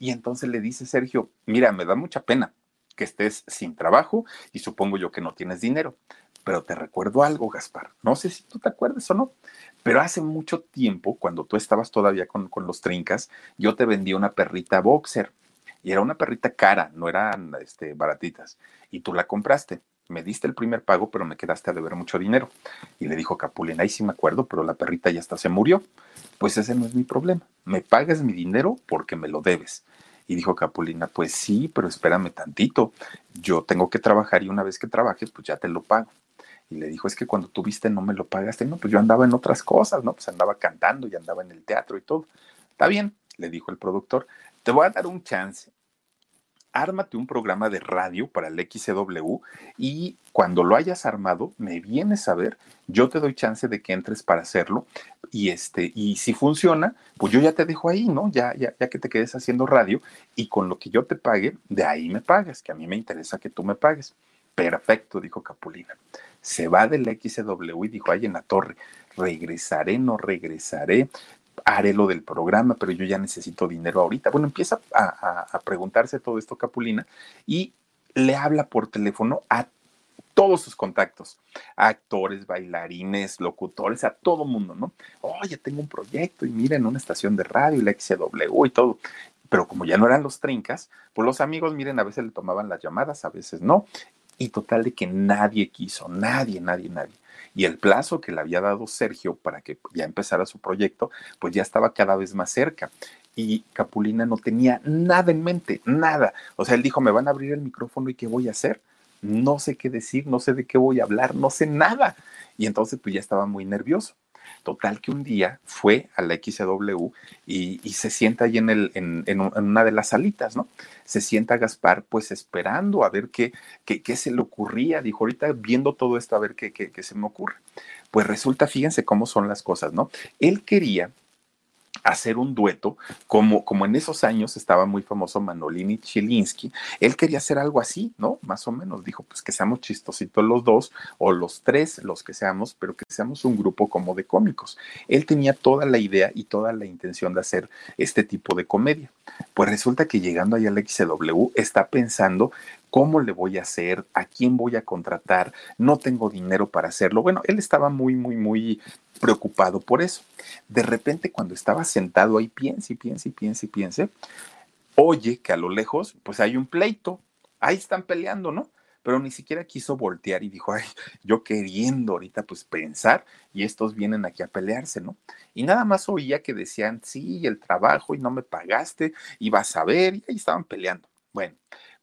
Y entonces le dice Sergio, mira, me da mucha pena que estés sin trabajo y supongo yo que no tienes dinero, pero te recuerdo algo, Gaspar, no sé si tú te acuerdas o no, pero hace mucho tiempo, cuando tú estabas todavía con, con los Trincas, yo te vendí una perrita boxer y era una perrita cara, no eran este, baratitas, y tú la compraste. Me diste el primer pago, pero me quedaste a deber mucho dinero. Y le dijo Capulina, ahí sí me acuerdo, pero la perrita ya hasta se murió. Pues ese no es mi problema. Me pagas mi dinero porque me lo debes. Y dijo Capulina, pues sí, pero espérame tantito. Yo tengo que trabajar y una vez que trabajes, pues ya te lo pago. Y le dijo, es que cuando tú viste no me lo pagaste. No, pues yo andaba en otras cosas, ¿no? Pues andaba cantando y andaba en el teatro y todo. Está bien, le dijo el productor, te voy a dar un chance. Ármate un programa de radio para el X W y cuando lo hayas armado, me vienes a ver, yo te doy chance de que entres para hacerlo y, este, y si funciona, pues yo ya te dejo ahí, ¿no? Ya, ya, ya que te quedes haciendo radio y con lo que yo te pague, de ahí me pagas, que a mí me interesa que tú me pagues. Perfecto, dijo Capulina. Se va del X W y dijo, ay, en la torre, regresaré, no regresaré. Haré lo del programa, pero yo ya necesito dinero ahorita. Bueno, empieza a, a, a preguntarse todo esto Capulina y le habla por teléfono a todos sus contactos, a actores, bailarines, locutores, a todo mundo, ¿no? Oye, tengo un proyecto y mira, en una estación de radio y la X W y todo. Pero como ya no eran los Trincas, pues los amigos, miren, a veces le tomaban las llamadas, a veces no. Y total de que nadie quiso, nadie, nadie, nadie. y el plazo que le había dado Sergio para que ya empezara su proyecto, pues ya estaba cada vez más cerca. Y Capulina no tenía nada en mente, nada. O sea, él dijo, me van a abrir el micrófono y ¿qué voy a hacer? No sé qué decir, no sé de qué voy a hablar, no sé nada. Y entonces pues ya estaba muy nervioso. Total que un día fue a la X W y, y se sienta ahí en, el, en, en una de las salitas, ¿no? Se sienta Gaspar pues esperando a ver qué, qué, qué se le ocurría. Dijo, ahorita viendo todo esto a ver qué, qué, qué se me ocurre. Pues resulta, fíjense cómo son las cosas, ¿no? Él quería hacer un dueto, como, como en esos años estaba muy famoso Manolín y Shilinsky, él quería hacer algo así, ¿no? Más o menos, dijo, pues que seamos chistositos los dos, o los tres, los que seamos, pero que seamos un grupo como de cómicos. Él tenía toda la idea y toda la intención de hacer este tipo de comedia. Pues resulta que llegando allá al X W está pensando, ¿cómo le voy a hacer? ¿A quién voy a contratar? No tengo dinero para hacerlo. Bueno, él estaba muy, muy, muy preocupado por eso. De repente, cuando estaba sentado ahí, piense, piense, piense, piense, oye que a lo lejos, pues hay un pleito. Ahí están peleando, ¿no? Pero ni siquiera quiso voltear y dijo, ay, yo queriendo ahorita pues pensar y estos vienen aquí a pelearse, ¿no? Y nada más oía que decían, sí, el trabajo y no me pagaste y vas a ver y ahí estaban peleando. Bueno,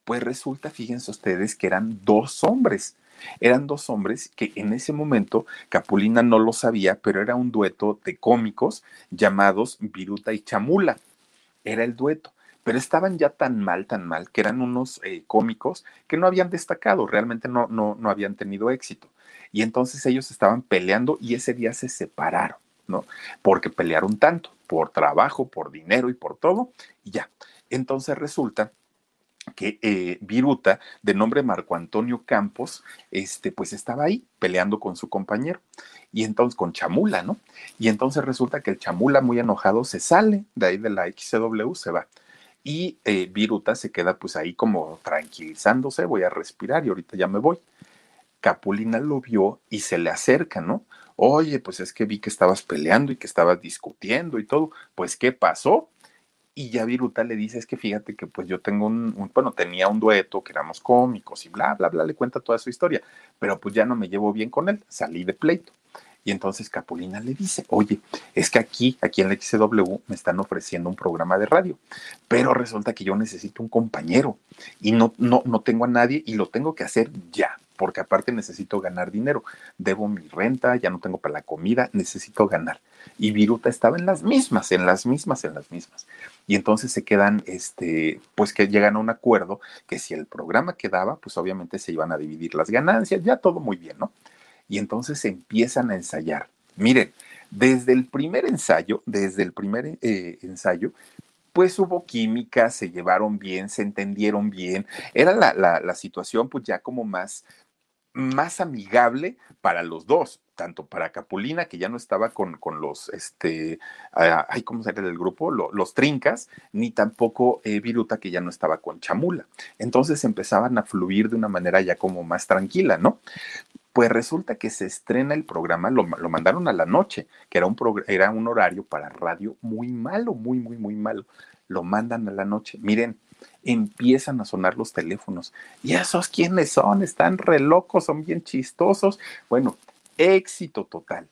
pues resulta, fíjense ustedes, que eran dos hombres. Eran dos hombres que en ese momento Capulina no lo sabía, pero era un dueto de cómicos llamados Viruta y Chamula. Era el dueto. Pero estaban ya tan mal, tan mal, que eran unos eh, cómicos que no habían destacado, realmente no, no, no habían tenido éxito. Y entonces ellos estaban peleando y ese día se separaron, ¿no? Porque pelearon tanto, por trabajo, por dinero y por todo, y ya. Entonces resulta que eh, Viruta, de nombre Marco Antonio Campos, este, pues estaba ahí peleando con su compañero, y entonces con Chamula, ¿no? Y entonces resulta que el Chamula, muy enojado, se sale de ahí de la X W, se va. Y eh, Viruta se queda pues ahí como tranquilizándose, voy a respirar y ahorita ya me voy. Capulina lo vio y se le acerca, ¿no? Oye, pues es que vi que estabas peleando y que estabas discutiendo y todo. Pues, ¿qué pasó? Y ya Viruta le dice, es que fíjate que pues yo tengo un, un, bueno, tenía un dueto, que éramos cómicos y bla, bla, bla, le cuenta toda su historia, pero pues ya no me llevo bien con él, salí de pleito. Y entonces Capulina le dice, oye, es que aquí, aquí en la X W me están ofreciendo un programa de radio, pero resulta que yo necesito un compañero y no, no, no tengo a nadie y lo tengo que hacer ya, porque aparte necesito ganar dinero, debo mi renta, ya no tengo para la comida, necesito ganar. Y Viruta estaba en las mismas, en las mismas, en las mismas. Y entonces se quedan, este, pues que llegan a un acuerdo que si el programa quedaba, pues obviamente se iban a dividir las ganancias, ya todo muy bien, ¿no? Y entonces empiezan a ensayar. Miren, desde el primer ensayo, desde el primer eh, ensayo, pues hubo química, se llevaron bien, se entendieron bien. Era la, la, la situación pues ya como más, más amigable para los dos, tanto para Capulina, que ya no estaba con, con los, este, ay, ¿cómo se llama el grupo? Los, los Trincas, ni tampoco eh, Viruta, que ya no estaba con Chamula. Entonces empezaban a fluir de una manera ya como más tranquila, ¿no? Pues resulta que se estrena el programa, lo, lo mandaron a la noche, que era un, era un horario para radio muy malo, muy, muy, muy malo. Lo mandan a la noche. Miren, empiezan a sonar los teléfonos. ¿Y esos quiénes son? Están re locos, son bien chistosos. Bueno, éxito total.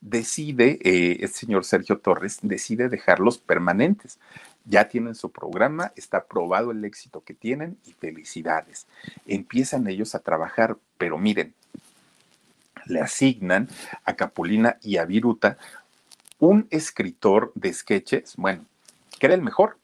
Decide, eh, el señor Sergio Torres, decide dejarlos permanentes. Ya tienen su programa, está probado el éxito que tienen y felicidades. Empiezan ellos a trabajar, pero miren, le asignan a Capulina y a Viruta un escritor de sketches, bueno, que era el mejor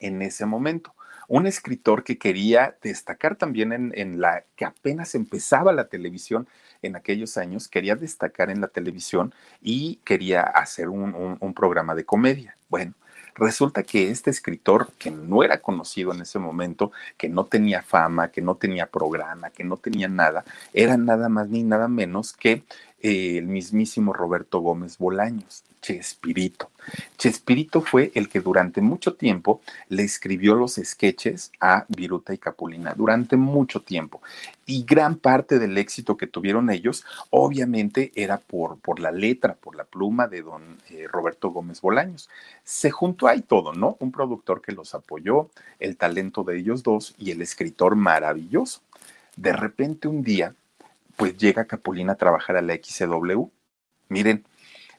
en ese momento. Un escritor que quería destacar también en, en la que apenas empezaba la televisión en aquellos años, quería destacar en la televisión y quería hacer un, un, un programa de comedia. Bueno, resulta que este escritor, que no era conocido en ese momento, que no tenía fama, que no tenía programa, que no tenía nada, era nada más ni nada menos que eh, el mismísimo Roberto Gómez Bolaños, Chespirito. Chespirito fue el que durante mucho tiempo le escribió los sketches a Viruta y Capulina, durante mucho tiempo. Y gran parte del éxito que tuvieron ellos, obviamente, era por, por la letra, por la pluma de don eh, Roberto Gómez Bolaños. Se juntó ahí todo, ¿no? Un productor que los apoyó, el talento de ellos dos y el escritor maravilloso. De repente un día pues llega Capulina a trabajar a la X W. Miren,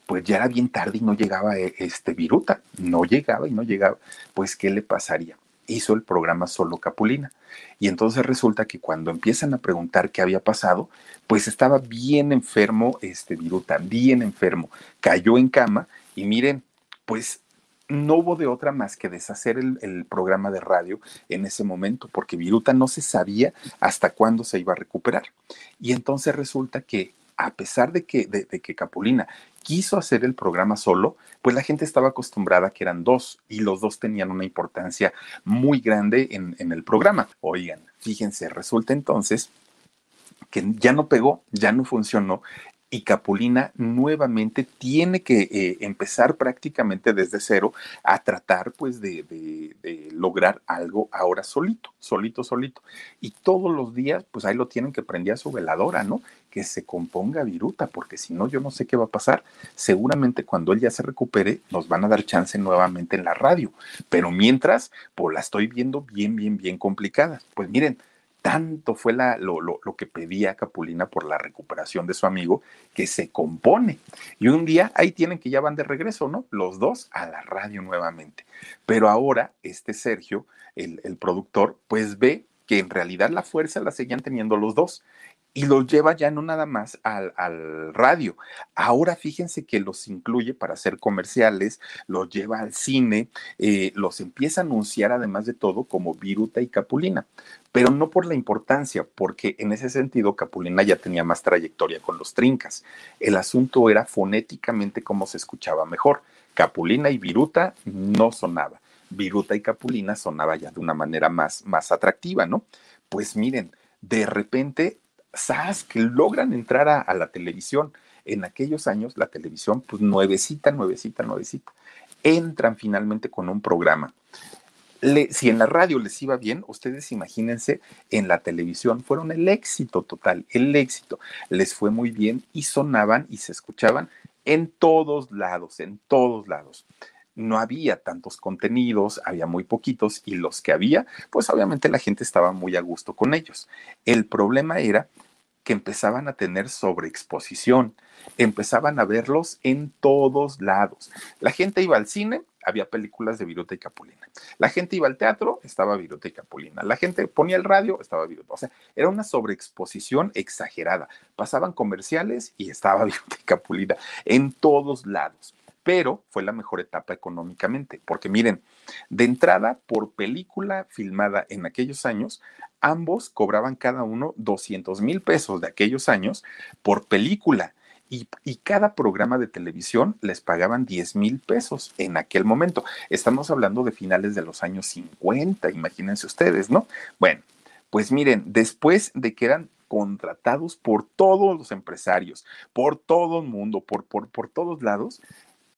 pues ya era bien tarde y no llegaba este Viruta, no llegaba y no llegaba. Pues, ¿qué le pasaría? Hizo el programa solo Capulina. Y entonces resulta que cuando empiezan a preguntar qué había pasado, pues estaba bien enfermo este Viruta, bien enfermo. Cayó en cama y miren, pues no hubo de otra más que deshacer el, el programa de radio en ese momento, porque Viruta no se sabía hasta cuándo se iba a recuperar. Y entonces resulta que, a pesar de que, de, de que Capulina quiso hacer el programa solo, pues la gente estaba acostumbrada que eran dos y los dos tenían una importancia muy grande en, en el programa. Oigan, fíjense, resulta entonces que ya no pegó, ya no funcionó. Y Capulina nuevamente tiene que eh, empezar prácticamente desde cero a tratar pues de, de, de lograr algo ahora solito, solito, solito. Y todos los días pues ahí lo tienen que prender a su veladora, ¿no? Que se componga Viruta, porque si no yo no sé qué va a pasar. Seguramente cuando él ya se recupere nos van a dar chance nuevamente en la radio. Pero mientras, pues la estoy viendo bien, bien, bien complicada. Pues miren, tanto fue la, lo, lo, lo que pedía Capulina por la recuperación de su amigo que se compone. Y un día ahí tienen que ya van de regreso, ¿no? Los dos a la radio nuevamente. Pero ahora este Sergio, el, el productor, pues ve que en realidad la fuerza la seguían teniendo los dos y los lleva ya no nada más al, al radio. Ahora fíjense que los incluye para hacer comerciales, los lleva al cine, eh, los empieza a anunciar además de todo como Viruta y Capulina. Pero no por la importancia, porque en ese sentido Capulina ya tenía más trayectoria con los Trincas. El asunto era fonéticamente cómo se escuchaba mejor. Capulina y Viruta no sonaba. Viruta y Capulina sonaba ya de una manera más, más atractiva, ¿no? Pues miren, de repente, ¡zas!, que logran entrar a, a la televisión. En aquellos años la televisión, pues nuevecita, nuevecita, nuevecita. Entran finalmente con un programa. Le, si en la radio les iba bien, ustedes imagínense, en la televisión fueron el éxito total, el éxito. Les fue muy bien y sonaban y se escuchaban en todos lados, en todos lados. No había tantos contenidos, había muy poquitos y los que había, pues obviamente la gente estaba muy a gusto con ellos. El problema era que empezaban a tener sobreexposición, empezaban a verlos en todos lados. La gente iba al cine, había películas de Viruta y Capulina. La gente iba al teatro, estaba Viruta y Capulina. La gente ponía el radio, estaba Viruta. O sea, era una sobreexposición exagerada. Pasaban comerciales y estaba Viruta y Capulina en todos lados. Pero fue la mejor etapa económicamente, porque miren, de entrada por película filmada en aquellos años, ambos cobraban cada uno doscientos mil pesos de aquellos años por película y, y cada programa de televisión les pagaban diez mil pesos en aquel momento. Estamos hablando de finales de los años cincuenta, imagínense ustedes, ¿no? Bueno, pues miren, después de que eran contratados por todos los empresarios, por todo el mundo, por, por, por todos lados.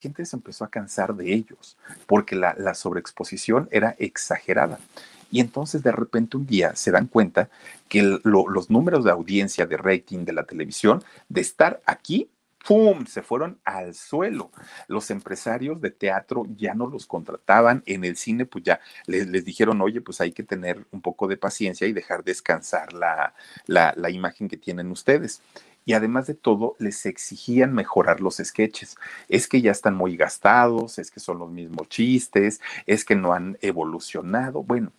Gente se empezó a cansar de ellos porque la, la sobreexposición era exagerada y entonces de repente un día se dan cuenta que el, lo, los números de audiencia, de rating de la televisión, de estar aquí, ¡pum!, se fueron al suelo. Los empresarios de teatro ya no los contrataban, en el cine pues ya les, les dijeron, oye, pues hay que tener un poco de paciencia y dejar descansar la, la, la imagen que tienen ustedes. Y además de todo, les exigían mejorar los sketches. Es que ya están muy gastados, es que son los mismos chistes, es que no han evolucionado. Bueno,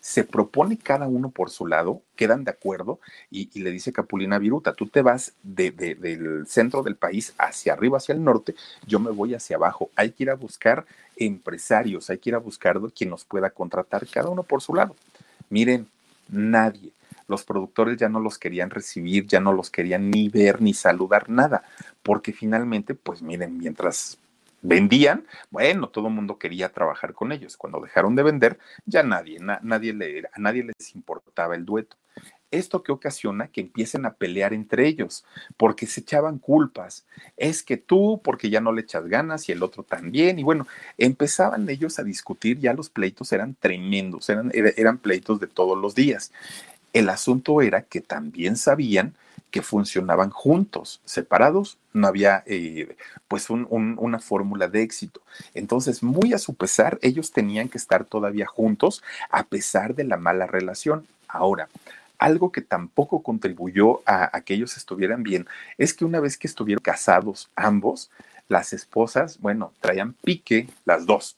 se propone cada uno por su lado, quedan de acuerdo y, y le dice Capulina a Viruta, tú te vas de, de, del centro del país hacia arriba, hacia el norte, yo me voy hacia abajo. Hay que ir a buscar empresarios, hay que ir a buscar quien nos pueda contratar, cada uno por su lado. Miren, nadie. Los productores ya no los querían recibir, ya no los querían ni ver, ni saludar, nada. Porque finalmente, pues miren, mientras vendían, bueno, todo el mundo quería trabajar con ellos. Cuando dejaron de vender, ya nadie, na- nadie le, a nadie les importaba el dueto. esto que ocasiona que empiecen a pelear entre ellos, porque se echaban culpas. Es que tú, porque ya no le echas ganas, y el otro también. Y bueno, empezaban ellos a discutir, ya los pleitos eran tremendos, eran, eran pleitos de todos los días. El asunto era que también sabían que funcionaban juntos, separados, no había eh, pues un, un, una fórmula de éxito. Entonces, muy a su pesar, ellos tenían que estar todavía juntos a pesar de la mala relación. Ahora, algo que tampoco contribuyó a, a que ellos estuvieran bien es que una vez que estuvieron casados ambos, las esposas, bueno, traían pique las dos.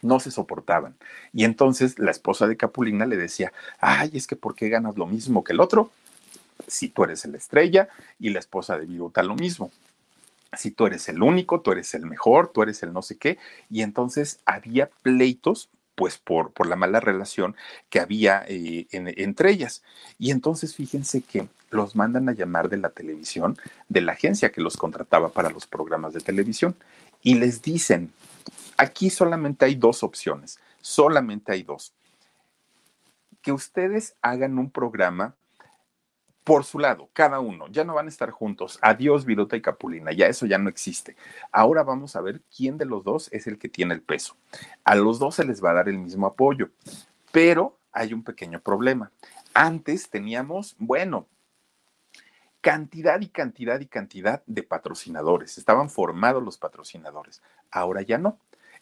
No se soportaban. Y entonces la esposa de Capulina le decía, ay, es que ¿por qué ganas lo mismo que el otro? Si tú eres la estrella, y la esposa de Viruta lo mismo. Si tú eres el único, tú eres el mejor, tú eres el no sé qué. Y entonces había pleitos, pues por, por la mala relación que había eh, en, entre ellas. Y entonces fíjense que los mandan a llamar de la televisión, de la agencia que los contrataba para los programas de televisión, y les dicen, aquí solamente hay dos opciones, solamente hay dos. Que ustedes hagan un programa por su lado, cada uno, ya no van a estar juntos, adiós Viruta y Capulina, ya eso ya no existe. Ahora vamos a ver quién de los dos es el que tiene el peso. A los dos se les va a dar el mismo apoyo, pero hay un pequeño problema. Antes teníamos, bueno, cantidad y cantidad y cantidad de patrocinadores, estaban formados los patrocinadores, ahora ya no.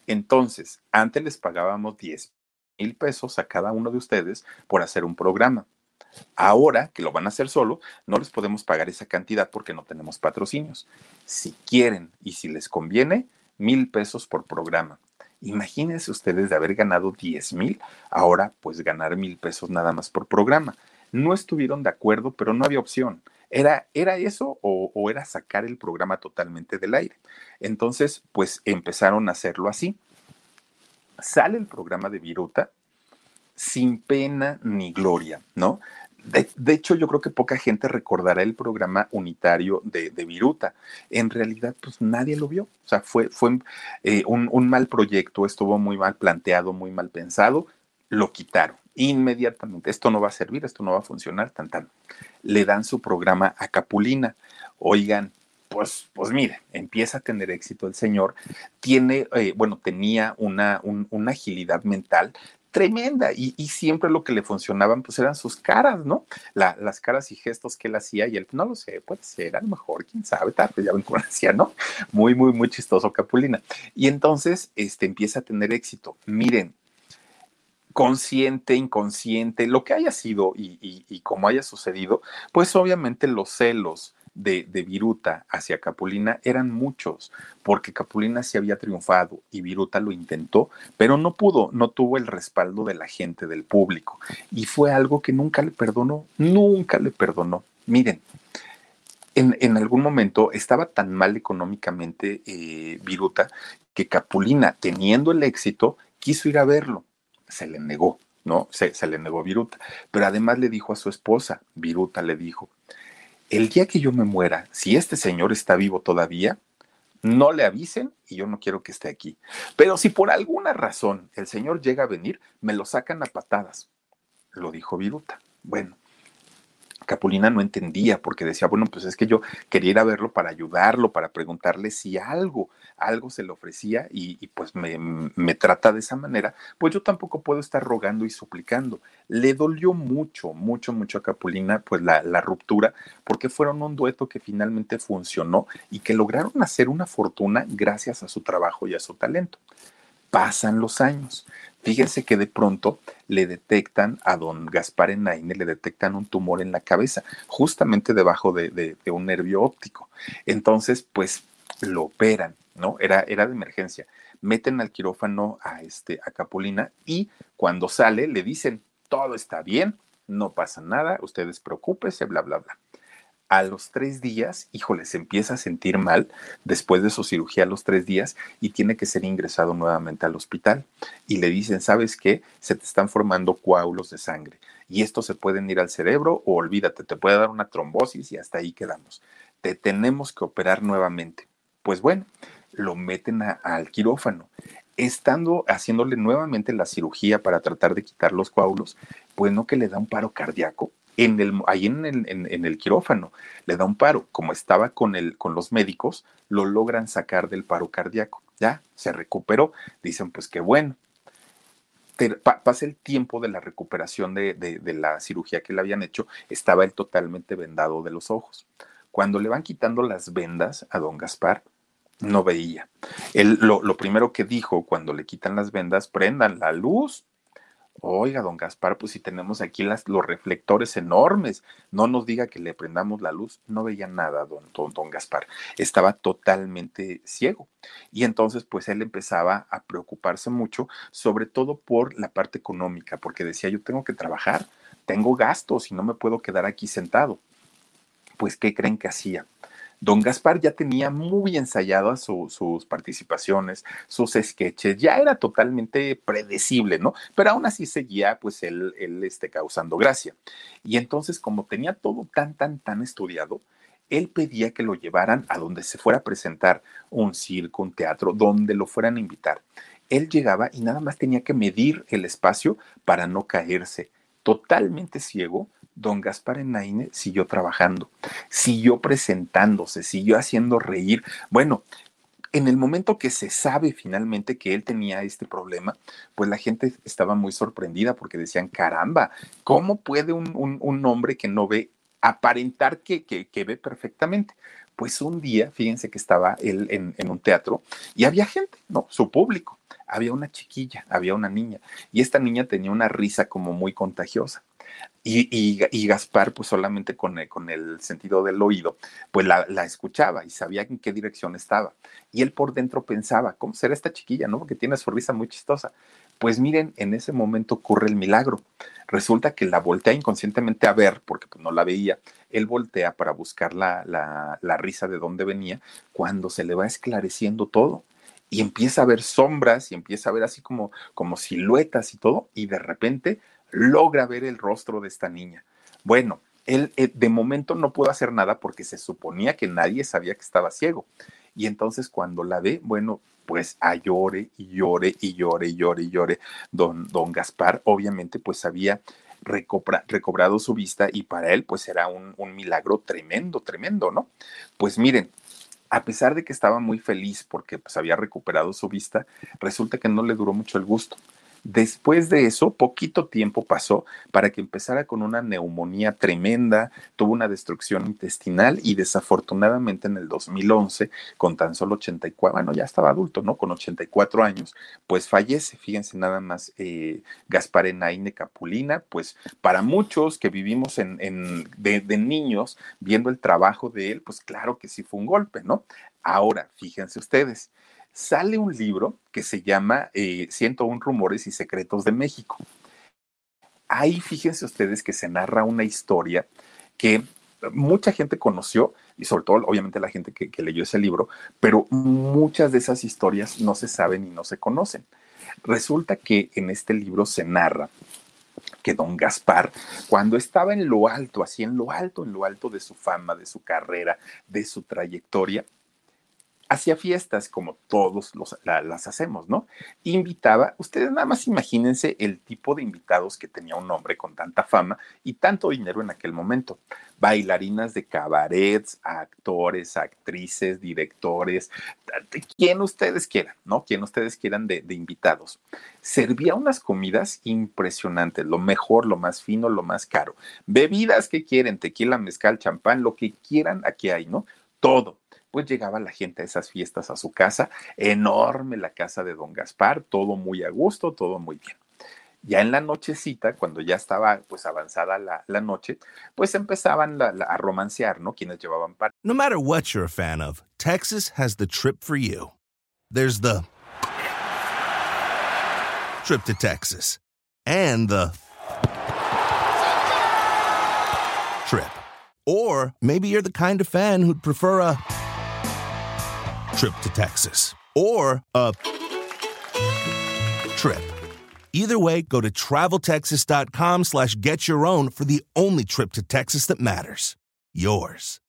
Entonces, antes les pagábamos diez mil pesos a cada uno de ustedes por hacer un programa. Ahora que lo van a hacer solo, no les podemos pagar esa cantidad porque no tenemos patrocinios. Si quieren y si les conviene, mil pesos por programa. Imagínense ustedes de haber ganado diez mil, ahora pues ganar mil pesos nada más por programa. No estuvieron de acuerdo, pero no había opción. Era, era eso o, o era sacar el programa totalmente del aire. Entonces, pues empezaron a hacerlo así. Sale el programa de Viruta sin pena ni gloria, ¿no? De, de hecho, yo creo que poca gente recordará el programa unitario de, de Viruta. En realidad, pues nadie lo vio. O sea, fue, fue eh, un, un mal proyecto, estuvo muy mal planteado, muy mal pensado. Lo quitaron inmediatamente. Esto no va a servir, esto no va a funcionar, tan, tan. Le dan su programa a Capulina. Oigan, pues, pues mire, empieza a tener éxito el señor. Tiene, eh, bueno, tenía una, un, una agilidad mental tremenda, y, y siempre lo que le funcionaban pues eran sus caras, ¿no? La, las caras y gestos que él hacía, y él, no lo sé, puede ser, a lo mejor, quién sabe, tal vez, ya ven cómo hacía, ¿no? Muy, muy, muy chistoso Capulina. Y entonces este, empieza a tener éxito. Miren, consciente, inconsciente, lo que haya sido y, y, y como haya sucedido, pues obviamente los celos De, de Viruta hacia Capulina eran muchos, porque Capulina sí había triunfado y Viruta lo intentó, pero no pudo, no tuvo el respaldo de la gente, del público, y fue algo que nunca le perdonó, nunca le perdonó. Miren, en, en algún momento estaba tan mal económicamente eh, Viruta que Capulina, teniendo el éxito, quiso ir a verlo, se le negó, ¿no? Se, se le negó Viruta, pero además le dijo a su esposa, Viruta le dijo, el día que yo me muera, si este señor está vivo todavía, no le avisen y yo no quiero que esté aquí. Pero si por alguna razón el señor llega a venir, me lo sacan a patadas. Lo dijo Viruta. Bueno, Capulina no entendía porque decía, bueno, pues es que yo quería ir a verlo para ayudarlo, para preguntarle si algo, algo se le ofrecía y, y pues me, me trata de esa manera, pues yo tampoco puedo estar rogando y suplicando. Le dolió mucho, mucho, mucho a Capulina pues la, la ruptura, porque fueron un dueto que finalmente funcionó y que lograron hacer una fortuna gracias a su trabajo y a su talento. Pasan los años. Fíjense que de pronto le detectan a don Gaspar Henaine, le detectan un tumor en la cabeza, justamente debajo de, de, de un nervio óptico. Entonces, pues lo operan, ¿no? Era, era de emergencia. Meten al quirófano a, este, a Capulina y cuando sale le dicen, todo está bien, no pasa nada, ustedes preocúpense, bla, bla, bla. A los tres días, híjole, se empieza a sentir mal después de su cirugía a los tres días y tiene que ser ingresado nuevamente al hospital. Y le dicen, ¿sabes qué? Se te están formando coágulos de sangre y estos se pueden ir al cerebro o olvídate, te puede dar una trombosis y hasta ahí quedamos. Te tenemos que operar nuevamente. Pues bueno, lo meten a, al quirófano. Estando haciéndole nuevamente la cirugía para tratar de quitar los coágulos, pues no que le da un paro cardíaco. en el, ahí en el, en, en el quirófano, le da un paro, como estaba con, el, con los médicos, lo logran sacar del paro cardíaco, ya, se recuperó, dicen pues qué bueno. Te, pa, pasa el tiempo de la recuperación de, de, de la cirugía que le habían hecho, estaba él totalmente vendado de los ojos. Cuando le van quitando las vendas a don Gaspar, no veía. Él, lo, lo primero que dijo cuando le quitan las vendas, prendan la luz. Oiga, don Gaspar, pues si tenemos aquí las, los reflectores enormes, no nos diga que le prendamos la luz. No veía nada, don, don, don Gaspar. Estaba totalmente ciego. Y entonces, pues él empezaba a preocuparse mucho, sobre todo por la parte económica, porque decía, yo tengo que trabajar, tengo gastos y no me puedo quedar aquí sentado. Pues, ¿qué creen que hacía? Don Gaspar ya tenía muy ensayadas su, sus participaciones, sus sketches, ya era totalmente predecible, ¿no? Pero aún así seguía, pues, él, él este, causando gracia. Y entonces, como tenía todo tan, tan, tan estudiado, él pedía que lo llevaran a donde se fuera a presentar, un circo, un teatro, donde lo fueran a invitar. Él llegaba y nada más tenía que medir el espacio para no caerse. Totalmente ciego, don Gaspar Henaine siguió trabajando, siguió presentándose, siguió haciendo reír. Bueno, en el momento que se sabe finalmente que él tenía este problema, pues la gente estaba muy sorprendida porque decían, caramba, ¿cómo puede un, un, un hombre que no ve aparentar que, que, que ve perfectamente? Pues un día, fíjense que estaba él en, en un teatro y había gente, ¿no? Su público. Había una chiquilla, había una niña, y esta niña tenía una risa como muy contagiosa. Y, y, y Gaspar, pues solamente con el, con el sentido del oído, pues la, la escuchaba y sabía en qué dirección estaba. Y él por dentro pensaba, ¿cómo será esta chiquilla, no? Porque tiene su risa muy chistosa. Pues miren, en ese momento ocurre el milagro. Resulta que la voltea inconscientemente a ver, porque pues no la veía. Él voltea para buscar la, la, la risa de dónde venía, cuando se le va esclareciendo todo. Y empieza a ver sombras y empieza a ver así como, como siluetas y todo, y de repente logra ver el rostro de esta niña. Bueno, él eh, de momento no pudo hacer nada porque se suponía que nadie sabía que estaba ciego. Y entonces cuando la ve, bueno, pues a llore y llore y llore y llore y llore. Don, don Gaspar obviamente pues había recobra, recobrado su vista y para él pues era un, un milagro tremendo, tremendo, ¿no? Pues miren, a pesar de que estaba muy feliz porque pues, había recuperado su vista, resulta que no le duró mucho el gusto. Después de eso, poquito tiempo pasó para que empezara con una neumonía tremenda, tuvo una destrucción intestinal y desafortunadamente en el dos mil once, con tan solo ochenta y cuatro, bueno, ya estaba adulto, ¿no? Con ochenta y cuatro años, pues fallece. Fíjense nada más, eh, Gaspar Henaine Capulina, pues para muchos que vivimos en, en, de, de niños viendo el trabajo de él, pues claro que sí fue un golpe, ¿no? Ahora, fíjense ustedes. Sale un libro que se llama eh, ciento uno Rumores y Secretos de México. Ahí fíjense ustedes que se narra una historia que mucha gente conoció, y sobre todo obviamente la gente que, que leyó ese libro, pero muchas de esas historias no se saben y no se conocen. Resulta que en este libro se narra que don Gaspar, cuando estaba en lo alto, así en lo alto, en lo alto de su fama, de su carrera, de su trayectoria, hacía fiestas como todos los, la, las hacemos, ¿no? Invitaba, ustedes nada más imagínense el tipo de invitados que tenía un hombre con tanta fama y tanto dinero en aquel momento. Bailarinas de cabarets, actores, actrices, directores, quien ustedes quieran, ¿no? Quien ustedes quieran de, de invitados. Servía unas comidas impresionantes, lo mejor, lo más fino, lo más caro. Bebidas que quieren, tequila, mezcal, champán, lo que quieran, aquí hay, ¿no? Todo. Pues llegaba la gente a esas fiestas a su casa, enorme la casa de don Gaspar, todo muy a gusto, todo muy bien. Ya en la nochecita, cuando ya estaba pues avanzada la, la noche, pues empezaban la, la, a romancear, ¿no? Quienes llevaban par. No matter what you're a fan of, Texas has the trip for you. There's the trip to Texas and the trip. Or maybe you're the kind of fan who'd prefer a trip to Texas or a trip. Either way, go to TravelTexas.com slash get your own for the only trip to Texas that matters. Yours.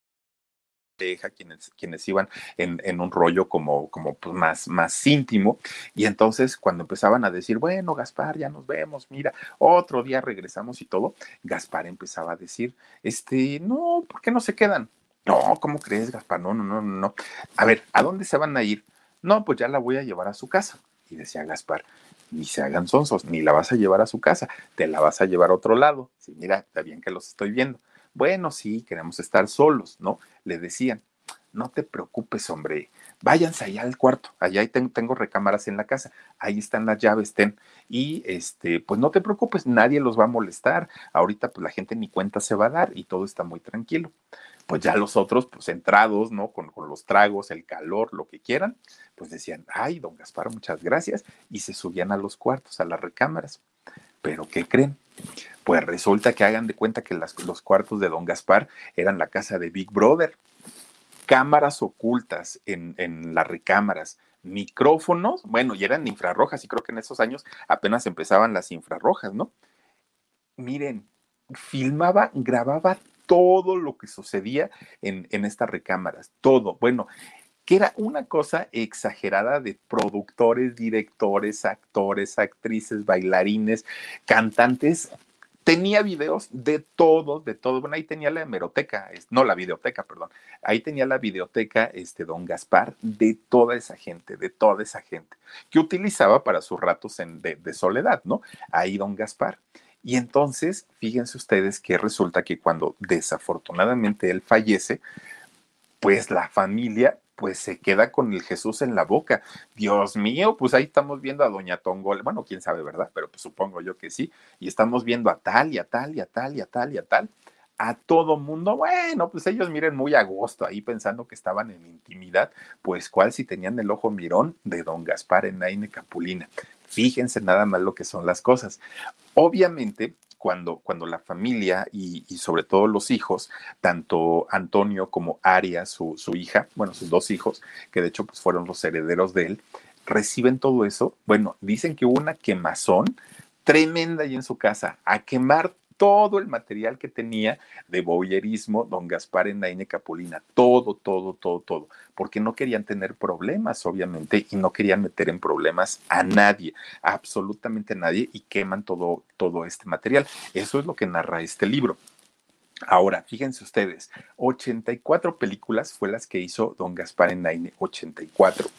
pareja, quienes, quienes iban en, en un rollo como, como pues más, más íntimo. Y entonces cuando empezaban a decir, bueno, Gaspar, ya nos vemos, mira, otro día regresamos y todo, Gaspar empezaba a decir, este, no, ¿por qué no se quedan? No, ¿cómo crees, Gaspar? No, no, no, no. A ver, ¿a dónde se van a ir? No, pues ya la voy a llevar a su casa. Y decía Gaspar, ni se hagan sonsos, ni la vas a llevar a su casa, te la vas a llevar a otro lado. Sí, mira, está bien que los estoy viendo. Bueno, sí, queremos estar solos, ¿no? Le decían, no te preocupes, hombre, váyanse allá al cuarto, allá ten, tengo recámaras en la casa, ahí están las llaves, ten, y este, pues no te preocupes, nadie los va a molestar, ahorita pues la gente ni cuenta se va a dar y todo está muy tranquilo. Pues ya los otros, pues entrados, ¿no? Con, con los tragos, el calor, lo que quieran, pues decían, ay, don Gaspar, muchas gracias, y se subían a los cuartos, a las recámaras. ¿Pero qué creen? Pues resulta que hagan de cuenta que las, los cuartos de don Gaspar eran la casa de Big Brother, cámaras ocultas en, en las recámaras, micrófonos, bueno, y eran infrarrojas, y creo que en esos años apenas empezaban las infrarrojas, ¿no? Miren, filmaba, grababa todo lo que sucedía en, en estas recámaras, todo. Bueno, que era una cosa exagerada de productores, directores, actores, actrices, bailarines, cantantes. Tenía videos de todo, de todo. Bueno, ahí tenía la hemeroteca, no la videoteca, perdón. Ahí tenía la videoteca, este, don Gaspar, de toda esa gente, de toda esa gente, que utilizaba para sus ratos en, de, de soledad, ¿no? Ahí don Gaspar. Y entonces, fíjense ustedes que resulta que cuando desafortunadamente él fallece, pues la familia pues se queda con el Jesús en la boca. Dios mío, pues ahí estamos viendo a doña Tongolele, bueno, quién sabe, ¿verdad? Pero pues supongo yo que sí. Y estamos viendo a tal y a tal y a tal y a tal y a tal. A todo mundo, bueno, pues ellos miren muy a gusto ahí pensando que estaban en intimidad, pues cuál si tenían el ojo mirón de don Gaspar Henaine Capulina. Fíjense nada más lo que son las cosas. Obviamente, cuando, cuando la familia y, y sobre todo los hijos, tanto Antonio como Aria, su, su hija, bueno, sus dos hijos, que de hecho pues, fueron los herederos de él, reciben todo eso. Bueno, dicen que hubo una quemazón tremenda ahí en su casa, a quemar todo el material que tenía de voyerismo don Gaspar Henaine Capulina, todo, todo, todo, todo, porque no querían tener problemas, obviamente, y no querían meter en problemas a nadie, absolutamente a nadie, y queman todo, todo este material. Eso es lo que narra este libro. Ahora, fíjense ustedes, ochenta y cuatro películas fue las que hizo don Gaspar Henaine, ochenta y cuatro.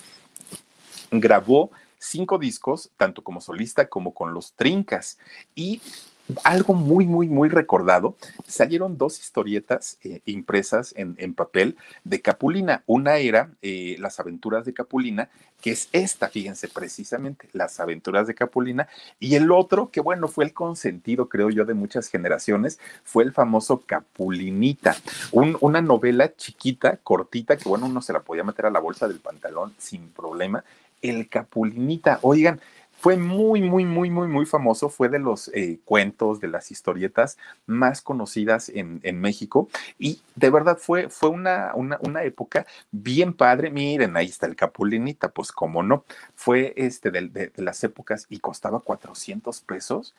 Grabó cinco discos, tanto como solista como con Los Trincas, y algo muy, muy, muy recordado, salieron dos historietas eh, impresas en, en papel de Capulina. Una era eh, Las Aventuras de Capulina, que es esta, fíjense, precisamente, Las Aventuras de Capulina. Y el otro, que bueno, fue el consentido, creo yo, de muchas generaciones, fue el famoso Capulinita. Un, una novela chiquita, cortita, que bueno, uno se la podía meter a la bolsa del pantalón sin problema. El Capulinita, oigan, fue muy, muy, muy, muy, muy famoso. Fue de los eh, cuentos, de las historietas más conocidas en, en México. Y de verdad fue, fue una, una, una época bien padre. Miren, ahí está el Capulinita, pues cómo no. Fue este de, de, de las épocas y costaba cuatrocientos pesos,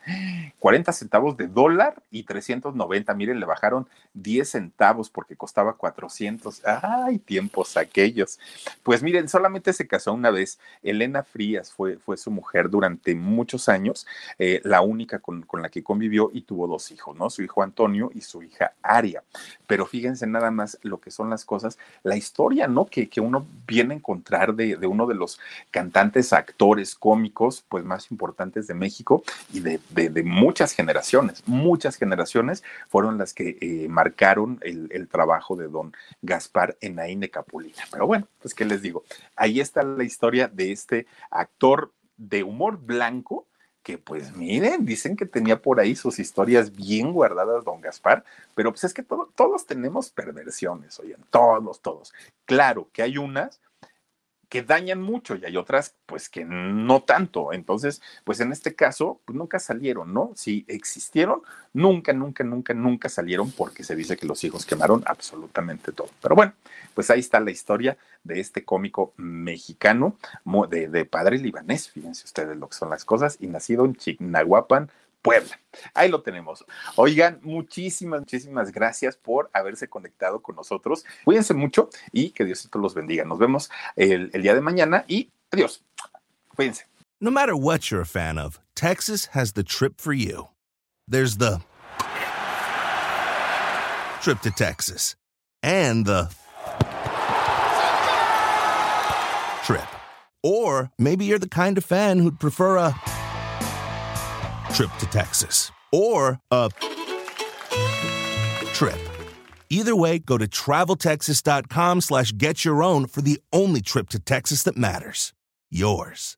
cuarenta centavos de dólar y trescientos noventa. Miren, le bajaron diez centavos porque costaba cuatrocientos. ¡Ay, tiempos aquellos! Pues miren, solamente se casó una vez. Elena Frías fue, fue su mujer durante muchos años, eh, la única con, con la que convivió y tuvo dos hijos, ¿no? Su hijo Antonio y su hija Aria. Pero fíjense nada más lo que son las cosas, la historia, ¿no? Que, que uno viene a encontrar de, de uno de los cantantes, actores, cómicos, pues más importantes de México y de, de, de muchas generaciones. Muchas generaciones fueron las que eh, marcaron el, el trabajo de don Gaspar Henaine Capulina. Pero bueno, pues ¿qué les digo? Ahí está la historia de este actor de humor blanco, que pues miren, dicen que tenía por ahí sus historias bien guardadas don Gaspar, pero pues es que todo, todos tenemos perversiones, oigan, todos, todos. Claro que hay unas que dañan mucho y hay otras pues que no tanto, entonces pues en este caso pues, nunca salieron, ¿no? Si existieron, nunca, nunca, nunca, nunca salieron porque se dice que los hijos quemaron absolutamente todo. Pero bueno, pues ahí está la historia de este cómico mexicano de, de padre libanés, fíjense ustedes lo que son las cosas, y nacido en Chignahuapan, Puebla. Ahí lo tenemos. Oigan, muchísimas, muchísimas gracias por haberse conectado con nosotros. Cuídense mucho y que Diosito los bendiga. Nos vemos el, el día de mañana y adiós. Cuídense. No matter what you're a fan of, Texas has the trip for you. There's the trip to Texas and the trip. Or maybe you're the kind of fan who'd prefer a trip to Texas or a trip. Either way, go to TravelTexas.com slash get your own for the only trip to Texas that matters. Yours.